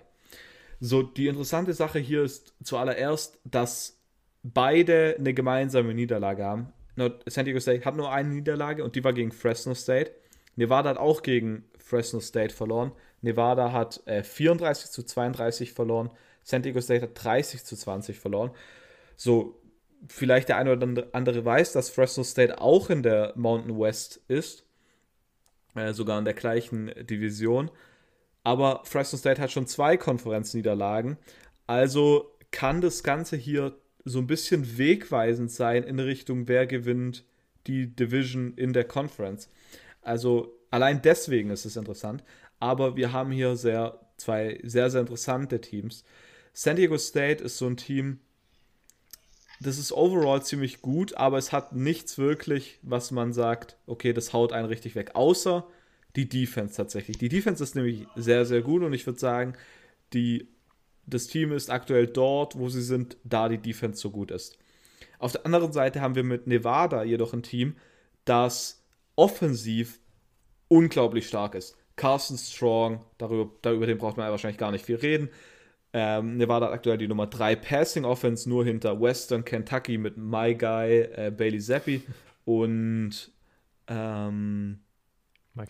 So, die interessante Sache hier ist zuallererst, dass beide eine gemeinsame Niederlage haben. San Diego State hat nur eine Niederlage und die war gegen Fresno State. Nevada hat auch gegen Fresno State verloren. Nevada hat 34-32 verloren. San Diego State hat 30-20 verloren. So, vielleicht der eine oder andere weiß, dass Fresno State auch in der Mountain West ist. Sogar in der gleichen Division. Aber Fresno State hat schon 2 Konferenzniederlagen. Also kann das Ganze hier so ein bisschen wegweisend sein in Richtung, wer gewinnt die Division in der Conference. Also allein deswegen ist es interessant. Aber wir haben hier zwei sehr, sehr interessante Teams. San Diego State ist so ein Team, das ist overall ziemlich gut, aber es hat nichts wirklich, was man sagt, okay, das haut einen richtig weg. Außer die Defense tatsächlich. Die Defense ist nämlich sehr, sehr gut und ich würde sagen, das Team ist aktuell dort, wo sie sind, da die Defense so gut ist. Auf der anderen Seite haben wir mit Nevada jedoch ein Team, das offensiv unglaublich stark ist. Carson Strong, über den braucht man ja wahrscheinlich gar nicht viel reden. Nevada hat aktuell die Nummer 3 Passing Offense, nur hinter Western Kentucky mit My Guy, Bailey Zappi und Mike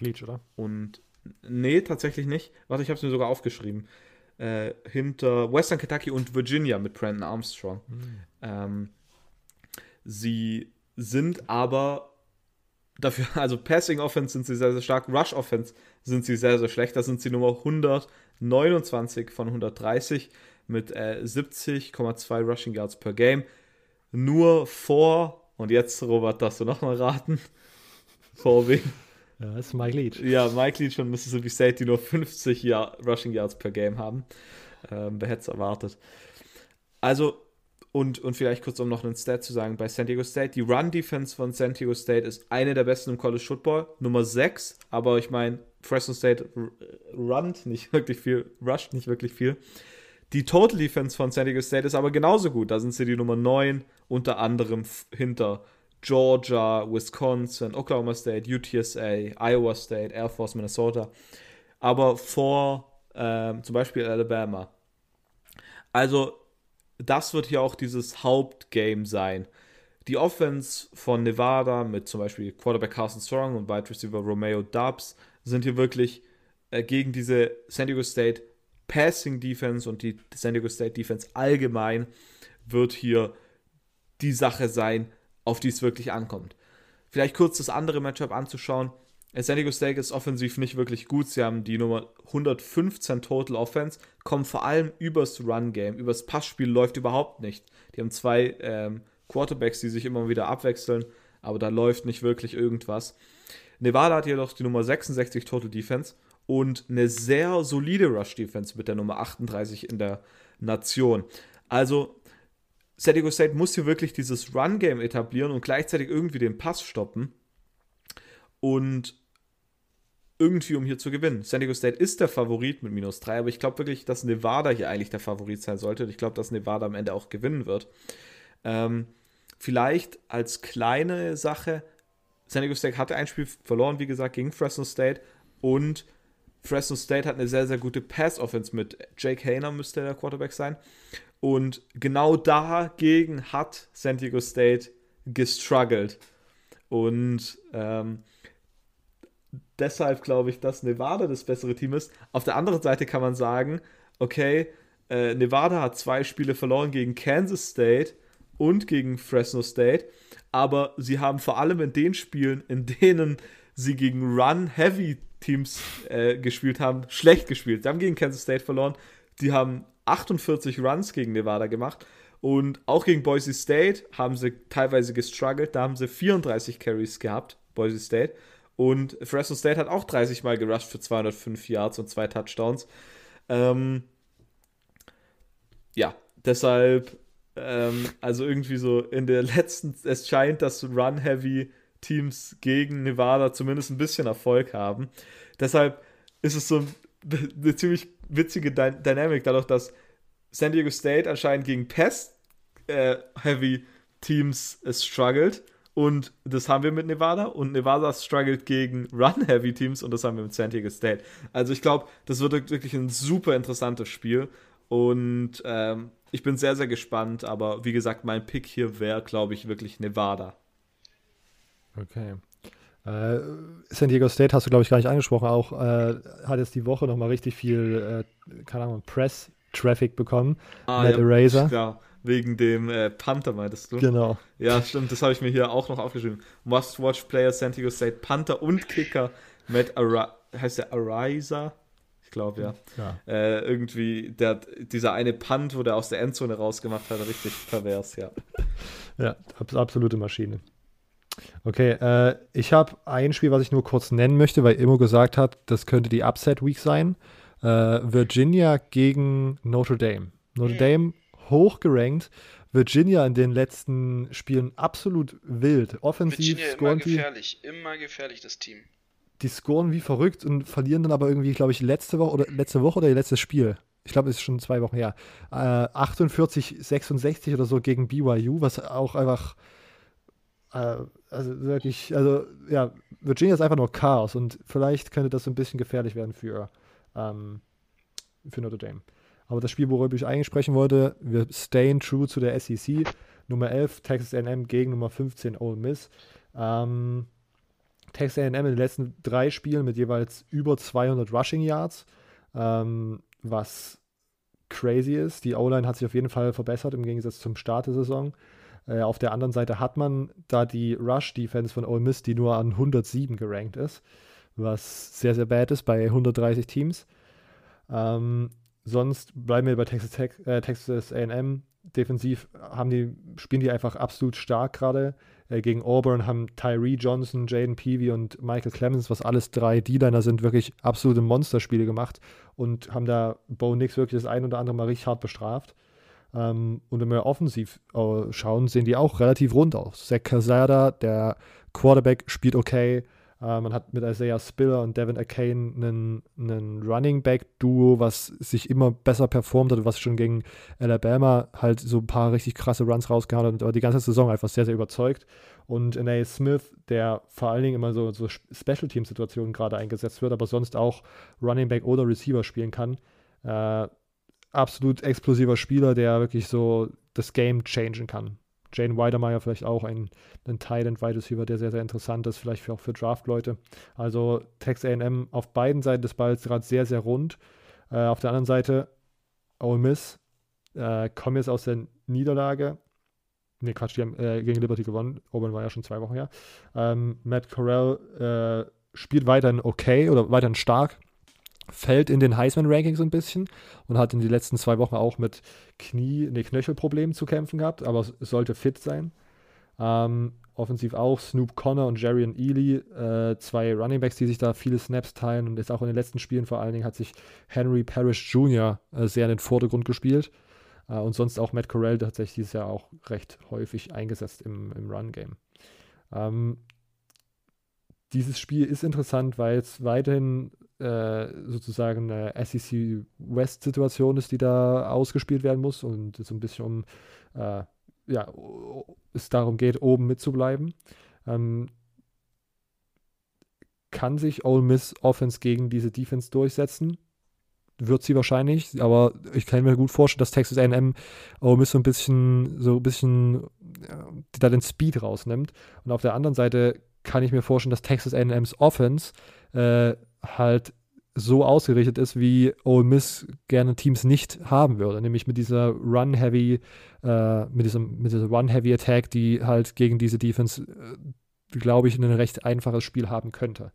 Leach, oder? Und nee, tatsächlich nicht. Warte, ich habe es mir sogar aufgeschrieben. Hinter Western Kentucky und Virginia mit Brandon Armstrong. Mhm. Sie sind aber dafür, also Passing Offense sind sie sehr, sehr stark, Rush Offense sind sie sehr, sehr schlecht. Da sind sie Nummer 129 von 130 mit 70,2 Rushing Yards per Game. Nur vor, und jetzt, Robert, darfst du nochmal raten, vor wem? Ja, das ist Mike Leach. Ja, Mike Leach von Mississippi State, die nur 50 Rushing Yards per Game haben. Wer hätte es erwartet? Also, und vielleicht kurz, um noch einen Stat zu sagen, bei San Diego State, die Run-Defense von San Diego State ist eine der besten im College Football, Nummer 6, aber ich meine, Fresno State rusht nicht wirklich viel. Die Total Defense von San Diego State ist aber genauso gut, da sind sie die Nummer 9, unter anderem hinter Georgia, Wisconsin, Oklahoma State, UTSA, Iowa State, Air Force, Minnesota, aber vor zum Beispiel Alabama. Also das wird hier auch dieses Hauptgame sein. Die Offense von Nevada mit zum Beispiel Quarterback Carson Strong und Wide Receiver Romeo Doubs sind hier wirklich gegen diese San Diego State Passing Defense, und die San Diego State Defense allgemein wird hier die Sache sein, auf die es wirklich ankommt. Vielleicht kurz das andere Matchup anzuschauen. San Diego State ist offensiv nicht wirklich gut. Sie haben die Nummer 115 Total Offense, kommen vor allem übers Run-Game, übers Passspiel läuft überhaupt nicht. Die haben 2 Quarterbacks, die sich immer wieder abwechseln, aber da läuft nicht wirklich irgendwas. Nevada hat jedoch die Nummer 66 Total Defense und eine sehr solide Rush-Defense mit der Nummer 38 in der Nation. Also San Diego State muss hier wirklich dieses Run-Game etablieren und gleichzeitig irgendwie den Pass stoppen und irgendwie, um hier zu gewinnen. San Diego State ist der Favorit mit -3, aber ich glaube wirklich, dass Nevada hier eigentlich der Favorit sein sollte und ich glaube, dass Nevada am Ende auch gewinnen wird. Vielleicht als kleine Sache, San Diego State hatte ein Spiel verloren, wie gesagt, gegen Fresno State, und Fresno State hat eine sehr, sehr gute Pass-Offense mit Jake Hayner, müsste der Quarterback sein. Und genau dagegen hat San Diego State gestruggelt. Und deshalb glaube ich, dass Nevada das bessere Team ist. Auf der anderen Seite kann man sagen, okay, Nevada hat 2 Spiele verloren gegen Kansas State und gegen Fresno State, aber sie haben vor allem in den Spielen, in denen sie gegen Run-Heavy-Teams gespielt haben, schlecht gespielt. Sie haben gegen Kansas State verloren, die haben 48 Runs gegen Nevada gemacht, und auch gegen Boise State haben sie teilweise gestruggelt, da haben sie 34 Carries gehabt, Boise State, und Fresno State hat auch 30 Mal gerusht für 205 Yards und 2 Touchdowns. Ja, deshalb also irgendwie so in der letzten, es scheint, dass Run-Heavy-Teams gegen Nevada zumindest ein bisschen Erfolg haben. Deshalb ist es so eine ziemlich witzige Dynamik, dadurch, dass San Diego State anscheinend gegen Pass-Heavy-Teams struggelt, und das haben wir mit Nevada, und Nevada struggelt gegen Run-Heavy-Teams, und das haben wir mit San Diego State. Also ich glaube, das wird wirklich ein super interessantes Spiel, und ich bin sehr, sehr gespannt, aber wie gesagt, mein Pick hier wäre, glaube ich, wirklich Nevada. Okay. San Diego State hast du, glaube ich, gar nicht angesprochen, auch hat jetzt die Woche nochmal richtig viel, keine Ahnung, Press-Traffic bekommen. Matt Eraser. Ja, wegen dem Panther, meintest du? Genau. Ja, stimmt, das habe ich mir hier auch noch aufgeschrieben. Must-Watch-Player San Diego State, Panther und Kicker, Matt heißt der Eraser? Ich glaube, ja. Irgendwie, dieser eine Punt, wo der aus der Endzone rausgemacht hat, richtig pervers, ja. Ja, absolute Maschine. Okay, ich habe ein Spiel, was ich nur kurz nennen möchte, weil Imo gesagt hat, das könnte die Upset-Week sein. Virginia gegen Notre Dame. Notre Dame hochgerankt. Virginia in den letzten Spielen absolut wild. Offensiv, Virginia, immer gefährlich, das Team. die scoren wie verrückt und verlieren dann aber irgendwie, glaube ich, letzte Woche oder ihr letztes Spiel. Ich glaube, es ist schon 2 Wochen her. 48-66 oder so gegen BYU, was auch einfach Virginia ist einfach nur Chaos und vielleicht könnte das so ein bisschen gefährlich werden für Notre Dame. Aber das Spiel, worüber ich eigentlich sprechen wollte, wir stayen true zu der SEC. Nummer 11, Texas A&M gegen Nummer 15, Ole Miss. Texas A&M in den letzten 3 Spielen mit jeweils über 200 Rushing Yards, was crazy ist. Die O-Line hat sich auf jeden Fall verbessert im Gegensatz zum Start der Saison. Auf der anderen Seite hat man da die Rush-Defense von Ole Miss, die nur an 107 gerankt ist, was sehr, sehr bad ist bei 130 Teams. Sonst bleiben wir bei Texas A&M. Defensiv spielen die einfach absolut stark gerade. Gegen Auburn haben Tyree Johnson, Jaden Peavy und Michael Clemens, was alles 3 D-Liner sind, wirklich absolute Monsterspiele gemacht und haben da Bo Nix wirklich das ein oder andere Mal richtig hart bestraft. Und wenn wir offensiv schauen, sehen die auch relativ rund aus. Zach Calzada, der Quarterback, spielt okay. Man hat mit Isaiah Spiller und Devin Akane einen Running Back-Duo, was sich immer besser performt hat, was schon gegen Alabama halt so ein paar richtig krasse Runs rausgehauen hat, aber die ganze Saison einfach sehr, sehr überzeugt. Und N.A. Smith, der vor allen Dingen immer so Special-Team-Situationen gerade eingesetzt wird, aber sonst auch Running Back oder Receiver spielen kann. Absolut explosiver Spieler, der wirklich so das Game changen kann. Jane Weidemeyer vielleicht auch, ein Tight End Wide Receiver, der sehr, sehr interessant ist, vielleicht auch für Draft-Leute. Also Texas A&M auf beiden Seiten des Balls gerade sehr, sehr rund. Auf der anderen Seite Ole Miss kommen jetzt aus der Niederlage. Die haben gegen Liberty gewonnen. Auburn war ja schon 2 Wochen her. Matt Corral spielt weiterhin okay oder weiterhin stark. Fällt in den Heisman-Rankings ein bisschen und hat in den letzten 2 Wochen auch mit Knöchelproblemen zu kämpfen gehabt, aber sollte fit sein. Offensiv auch Snoop Connor und Jerrion Ealy, 2 Runningbacks, die sich da viele Snaps teilen und jetzt auch in den letzten Spielen vor allen Dingen hat sich Henry Parrish Jr. Sehr in den Vordergrund gespielt und sonst auch Matt Corral tatsächlich dieses Jahr auch recht häufig eingesetzt im Run-Game. Dieses Spiel ist interessant, weil es weiterhin sozusagen eine SEC-West-Situation ist, die da ausgespielt werden muss und so ein bisschen es darum geht, oben mitzubleiben. Kann sich Ole Miss Offense gegen diese Defense durchsetzen? Wird sie wahrscheinlich, aber ich kann mir gut vorstellen, dass Texas A&M Ole Miss so ein bisschen da den Speed rausnimmt. Und auf der anderen Seite kann ich mir vorstellen, dass Texas A&M's Offense halt so ausgerichtet ist, wie Ole Miss gerne Teams nicht haben würde, nämlich mit dieser Run-Heavy-Attack, die halt gegen diese Defense, glaube ich, ein recht einfaches Spiel haben könnte.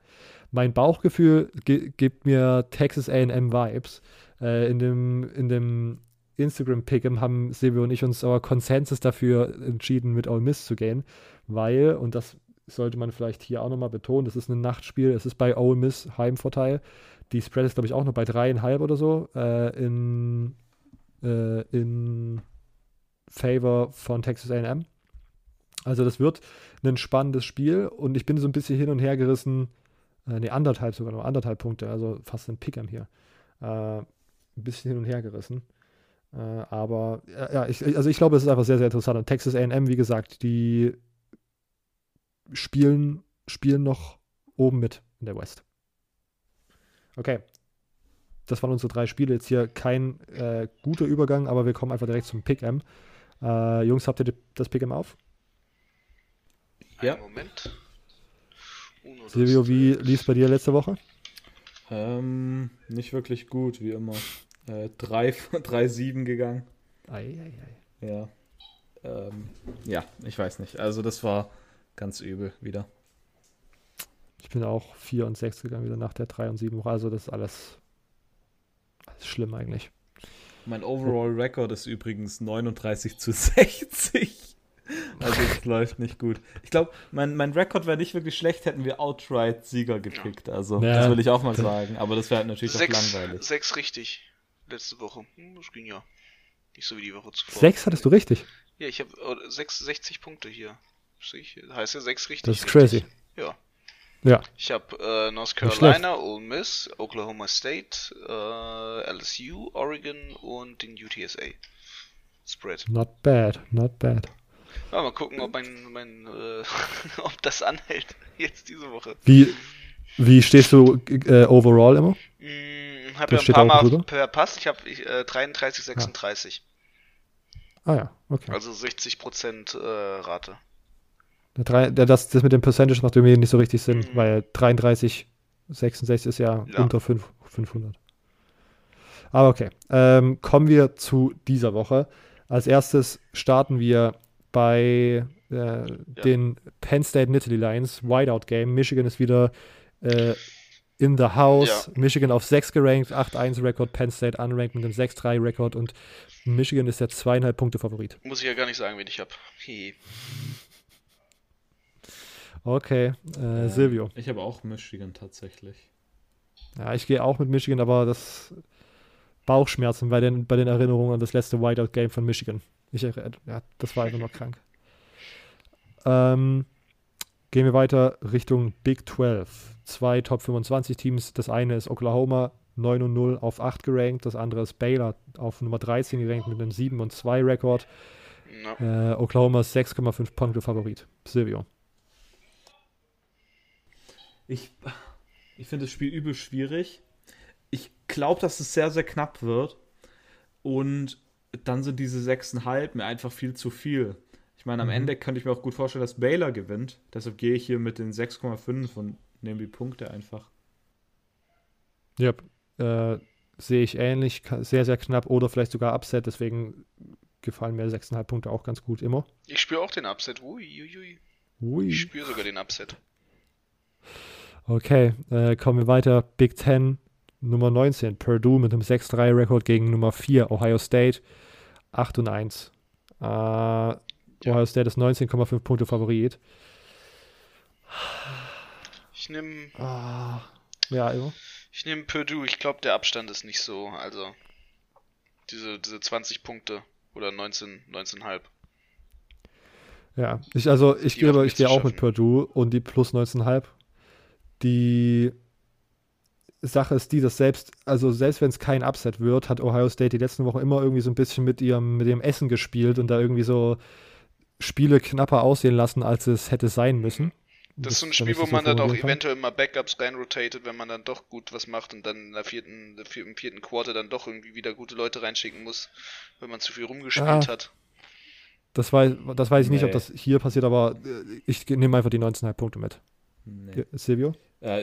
Mein Bauchgefühl gibt mir Texas A&M Vibes. In dem Instagram-Pick'em haben Silvio und ich uns aber Konsensus dafür entschieden, mit Ole Miss zu gehen, weil, und das sollte man vielleicht hier auch nochmal betonen, das ist ein Nachtspiel, es ist bei Ole Miss Heimvorteil. Die Spread ist, glaube ich, auch noch bei 3,5 oder so in Favor von Texas A&M. Also das wird ein spannendes Spiel und ich bin so ein bisschen hin und her gerissen, 1,5 Punkte, also fast ein Pick'em hier. Ein bisschen hin und her gerissen. Ich glaube, es ist einfach sehr, sehr interessant. Und Texas A&M, wie gesagt, die spielen noch oben mit in der West. Okay. Das waren unsere 3 Spiele. Jetzt hier kein guter Übergang, aber wir kommen einfach direkt zum Pick'em. Jungs, habt ihr das Pick'em auf? Ja. Einen Moment. Silvio, wie lief es bei dir letzte Woche? Nicht wirklich gut, wie immer. 3-7 gegangen. Ei. Ja. Ich weiß nicht. Also das war ganz übel wieder. Ich bin auch 4-6 gegangen, wieder nach der 3-7 Woche. Also das ist alles schlimm eigentlich. Mein Overall-Record ist übrigens 39-60. Also es läuft nicht gut. Ich glaube, mein Record wäre nicht wirklich schlecht, hätten wir Outright-Sieger gepickt. Also das will ich auch mal sagen. Aber das wäre halt natürlich auch langweilig. 6 richtig letzte Woche. Das ging ja nicht so wie die Woche zuvor. 6 hattest du richtig? Ja, ich habe 60 Punkte hier. Heißt ja 6 richtig. Das ist richtig. Crazy. Ja. Ja. Ich habe North Carolina, Ole Miss, Oklahoma State, LSU, Oregon und den UTSA. Spread. Not bad, not bad. Ja, mal gucken, ob ob das anhält jetzt diese Woche. Wie stehst du overall immer? Ich habe ja ein paar Mal verpasst. Ich habe 33, 36. Ah ja, okay. Also 60% Rate. Das mit dem Percentage macht irgendwie nicht so richtig Sinn, weil 33, 66 ist ja. Unter 500. Aber okay, kommen wir zu dieser Woche. Als erstes starten wir bei den Penn State Nittany Lions Wideout Game. Michigan ist wieder in the house. Ja. Michigan auf 6 gerankt, 8-1-Record, Penn State unranked mit einem 6-3-Record und Michigan ist der 2,5 Punkte Favorit. Muss ich ja gar nicht sagen, wen ich habe. Okay, Silvio. Ich habe auch Michigan tatsächlich. Ja, ich gehe auch mit Michigan, aber das Bauchschmerzen bei den Erinnerungen an das letzte Wideout-Game von Michigan. Das war einfach nur krank. Gehen wir weiter Richtung Big 12. 2 Top 25 Teams. Das eine ist Oklahoma 9-0 auf 8 gerankt. Das andere ist Baylor auf Nummer 13 gerankt mit einem 7-2 Rekord. No. Oklahoma ist 6,5 Punkte Favorit. Silvio. Ich finde das Spiel übel schwierig. Ich glaube, dass es sehr, sehr knapp wird. Und dann sind diese 6,5 mir einfach viel zu viel. Ich meine, am Ende könnte ich mir auch gut vorstellen, dass Baylor gewinnt. Deshalb gehe ich hier mit den 6,5 und nehme die Punkte einfach. Ja, sehe ich ähnlich. Sehr, sehr knapp oder vielleicht sogar Upset. Deswegen gefallen mir 6,5 Punkte auch ganz gut immer. Ich spüre auch den Upset. Ui. Ich spüre sogar den Upset. Okay, kommen wir weiter. Big Ten, Nummer 19. Purdue mit einem 6-3-Rekord gegen Nummer 4. Ohio State, 8-1. Ohio State ist 19,5 Punkte Favorit. Ich nehme... Ich nehme Purdue. Ich glaube, der Abstand ist nicht so. Also, diese 20 Punkte oder 19,5. Ja, ich gehe auch mit Purdue und die plus 19,5. Die Sache ist die, dass selbst wenn es kein Upset wird, hat Ohio State die letzten Wochen immer irgendwie so ein bisschen mit ihrem Essen gespielt und da irgendwie so Spiele knapper aussehen lassen, als es hätte sein müssen. Das ist so ein Spiel, wo man dann auch eventuell mal Backups reinrotatet, wenn man dann doch gut was macht und dann im vierten Quarter dann doch irgendwie wieder gute Leute reinschicken muss, wenn man zu viel rumgespielt hat. Das weiß ich nicht, ob das hier passiert, aber ich nehme einfach die 19,5 Punkte mit. Nee. Silvio?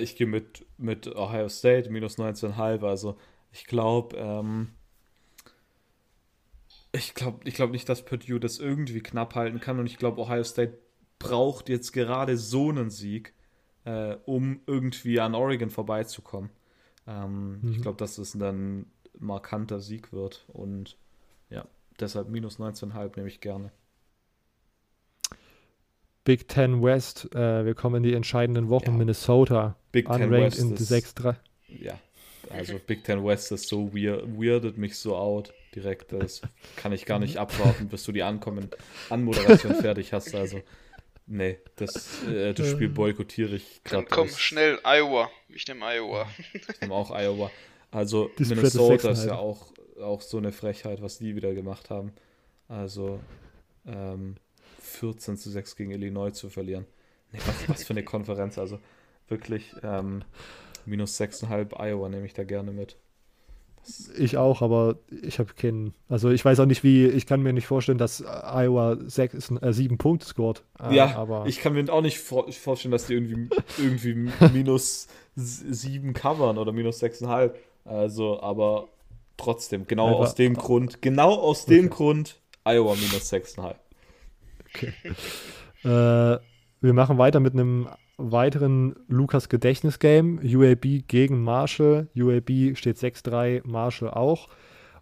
Ich gehe mit Ohio State, minus 19,5. Also ich glaube, ich glaube nicht, dass Purdue das irgendwie knapp halten kann. Und ich glaube, Ohio State braucht jetzt gerade so einen Sieg, um irgendwie an Oregon vorbeizukommen. Ich glaube, dass es dann ein markanter Sieg wird. Und ja, deshalb minus 19,5 nehme ich gerne. Big Ten West, wir kommen in die entscheidenden Wochen. Ja. Minnesota, Big Ten West in 6-3. Ja, also Big Ten West ist so weirdet mich so out direkt. Das kann ich gar nicht abwarten, bis du die Anmoderation fertig hast. Also, nee, das Spiel boykottiere ich gerade. Dann komm, schnell, Iowa. Ich nehme Iowa. Ich nehme auch Iowa. Also, die Minnesota ist ja auch so eine Frechheit, was die wieder gemacht haben. Also, 14-6 gegen Illinois zu verlieren. Nee, was für eine Konferenz. Also wirklich minus 6,5 Iowa nehme ich da gerne mit. Ich auch, aber ich habe keinen. Also ich weiß auch nicht, ich kann mir nicht vorstellen, dass Iowa 7 Punkte scored. Ja, aber ich kann mir auch nicht vorstellen, dass die irgendwie minus 7 covern oder minus 6,5. Also, aber trotzdem, genau aus dem Grund Iowa minus 6,5. Okay. Wir machen weiter mit einem weiteren Lukas-Gedächtnis-Game. UAB gegen Marshall. UAB steht 6-3, Marshall auch.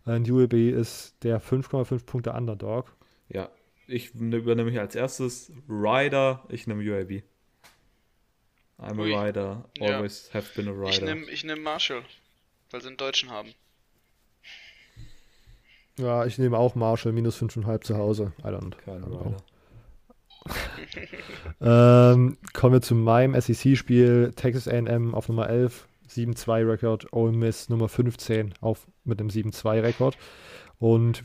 Und UAB ist der 5,5 Punkte Underdog. Ja, ich übernehme hier als erstes Rider. Ich nehme UAB. I'm a Rider. Always have been a Rider. Ich nehme Marshall, weil sie einen Deutschen haben. Ja, ich nehme auch Marshall, minus 5,5 zu Hause. I don't know. Kein Rider. Kommen wir zu meinem SEC-Spiel. Texas A&M auf Nummer 11, 7-2-Rekord. Ole Miss Nummer 15 auf, mit einem 7-2-Rekord. Und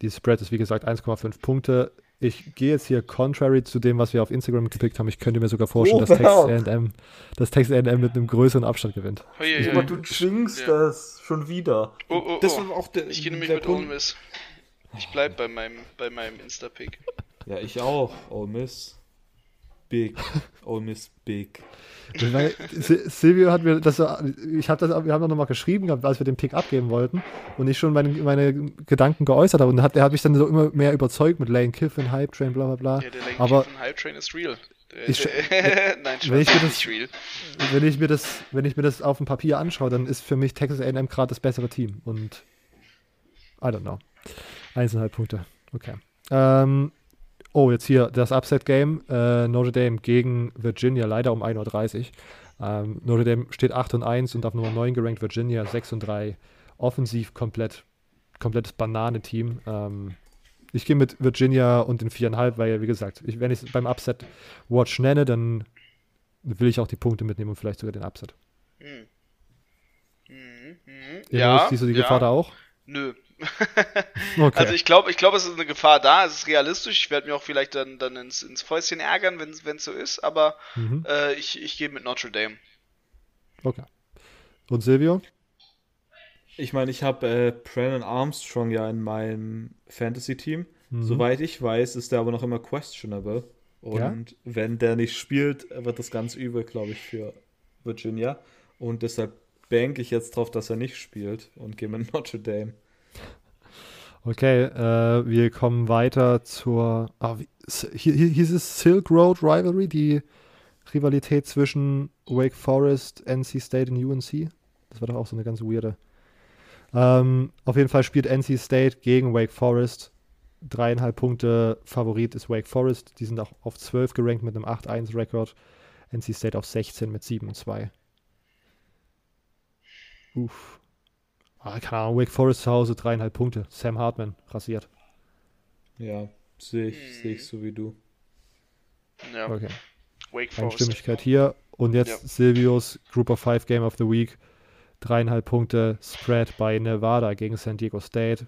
die Spread ist, wie gesagt, 1,5 Punkte. Ich gehe jetzt hier contrary zu dem, was wir auf Instagram gepickt haben. Ich könnte mir sogar vorstellen, dass Texas A&M mit einem größeren Abstand gewinnt. Oh, yeah, yeah. Aber du schwingst das schon wieder. Oh. Das war auch der, ich gehe nämlich mit Ole Miss. Ich bleib bei meinem Insta-Pick. Ja, ich auch. Ole Miss. Big. Ole Miss Big. Silvio hat mir das, wir haben nochmal geschrieben, als wir den Pick abgeben wollten und ich schon meine Gedanken geäußert habe. Und er hat mich dann so immer mehr überzeugt mit Lane Kiffin, Hype Train, bla bla bla. Ja, der Lane Kiffin Hype Train ist real. Nein, nicht real. Wenn ich mir das auf dem Papier anschaue, dann ist für mich Texas A&M gerade das bessere Team. Und I don't know. 1,5 Punkte. Okay. Jetzt hier das Upset-Game. Notre Dame gegen Virginia, leider um 1.30 Uhr. Notre Dame steht 8-1 und auf Nummer 9 gerankt. Virginia 6-3. Offensiv komplettes Banane-Team. Ich gehe mit Virginia und den 4,5, weil, wie gesagt, wenn ich es beim Upset-Watch nenne, dann will ich auch die Punkte mitnehmen und vielleicht sogar den Upset. Siehst du die Gefahr da auch? Nö. Okay. Also ich glaube, es ist eine Gefahr da, es ist realistisch, ich werde mich auch vielleicht dann ins Fäustchen ärgern, wenn es so ist, aber ich gehe mit Notre Dame. Okay. Und Silvio? Ich meine, ich habe Brennan Armstrong ja in meinem Fantasy-Team. Soweit ich weiß, ist der aber noch immer questionable und wenn der nicht spielt, wird das ganz übel, glaube ich, für Virginia und deshalb banke ich jetzt drauf, dass er nicht spielt und gehe mit Notre Dame. Okay, wir kommen weiter zur. Hier hieß es Silk Road Rivalry, die Rivalität zwischen Wake Forest, NC State und UNC. Das war doch auch so eine ganz weirde. Auf jeden Fall spielt NC State gegen Wake Forest. 3,5 Punkte Favorit ist Wake Forest. Die sind auch auf 12 gerankt mit einem 8-1-Rekord. NC State auf 16 mit 7-2. Uff. Keine Ahnung, Wake Forest zu Hause, 3,5 Punkte. Sam Hartman, rasiert. Ja, sehe ich so wie du. Ja. Okay. Wake Forest. Einstimmigkeit hier. Und jetzt Silvios Group of 5 Game of the Week. 3,5 Punkte Spread bei Nevada gegen San Diego State.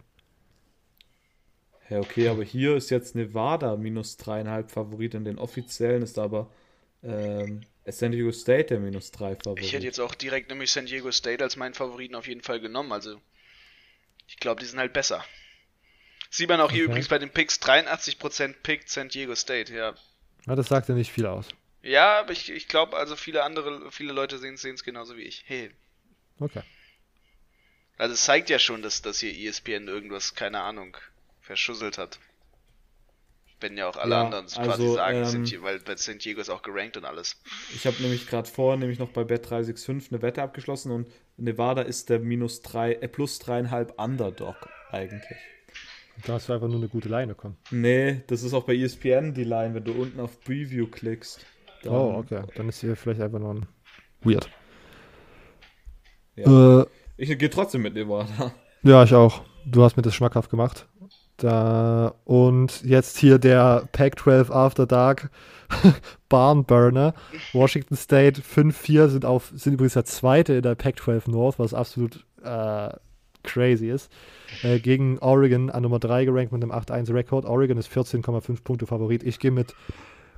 Ja, okay, aber hier ist jetzt Nevada minus 3,5 Favorit. In den offiziellen ist aber San Diego State der minus 3 Favorit. Ich hätte jetzt auch direkt nämlich San Diego State als meinen Favoriten auf jeden Fall genommen. Also, ich glaube, die sind halt besser. Sieht man auch hier übrigens bei den Picks, 83% pickt San Diego State, ja. Na, das sagt ja nicht viel aus. Ja, aber ich glaube, also viele Leute sehen es genauso wie ich. Hey. Okay. Also, es zeigt ja schon, dass hier ESPN irgendwas, keine Ahnung, verschusselt hat. Wenn ja auch alle anderen quasi sagen, weil San Diego ist auch gerankt und alles. Ich habe nämlich gerade noch bei Bet365 eine Wette abgeschlossen und Nevada ist der plus 3,5 Underdog eigentlich. Da hast du einfach nur eine gute Line bekommen. Nee, das ist auch bei ESPN die Line, wenn du unten auf Preview klickst. Okay. Dann ist hier vielleicht einfach noch ein weird. Ja. Ich gehe trotzdem mit Nevada. Ja, ich auch. Du hast mir das schmackhaft gemacht. Da, und jetzt hier der Pac-12 After Dark Barnburner. Washington State 5-4 sind übrigens der zweite in der Pac-12 North, was absolut crazy ist. Gegen Oregon an Nummer 3 gerankt mit einem 8-1-Rekord. Oregon ist 14,5 Punkte Favorit. Ich gehe mit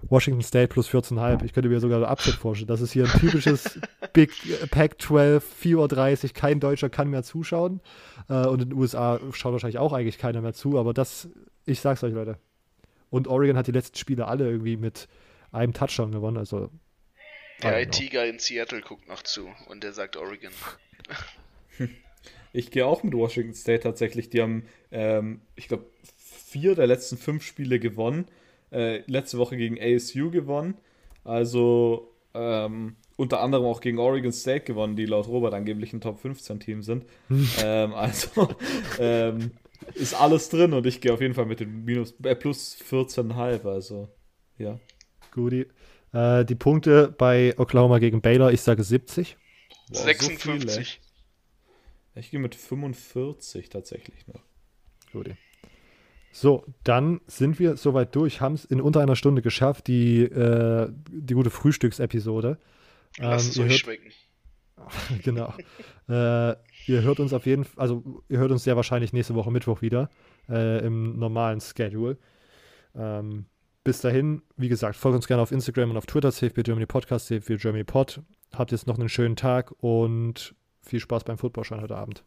Washington State plus 14,5. Ich könnte mir sogar so Upset vorstellen. Das ist hier ein typisches Big Pac-12, 4.30 Uhr. Kein Deutscher kann mehr zuschauen. Und in den USA schaut wahrscheinlich auch eigentlich keiner mehr zu. Aber das, ich sag's euch, Leute. Und Oregon hat die letzten Spiele alle irgendwie mit einem Touchdown gewonnen. Also, der IT-Guy in Seattle guckt noch zu. Und der sagt Oregon. Ich gehe auch mit Washington State tatsächlich. Die haben, ich glaube, 4 der letzten 5 Spiele gewonnen. Letzte Woche gegen ASU gewonnen, also unter anderem auch gegen Oregon State gewonnen, die laut Robert angeblich ein Top-15-Team sind. Ist alles drin und ich gehe auf jeden Fall mit dem plus 14,5, also ja. Guti. Die Punkte bei Oklahoma gegen Baylor, ich sage 70. Wow, 56. So ich gehe mit 45 tatsächlich noch. Guti. So, dann sind wir soweit durch, haben es in unter einer Stunde geschafft, die gute Frühstücksepisode. Lasst es euch schmecken. Genau. Ihr hört uns auf jeden Fall, also ihr hört uns sehr wahrscheinlich nächste Woche Mittwoch wieder im normalen Schedule. Bis dahin, wie gesagt, folgt uns gerne auf Instagram und auf Twitter, CFB Germany Podcast, CFB Germany Pod. Habt jetzt noch einen schönen Tag und viel Spaß beim Footballschauen heute Abend.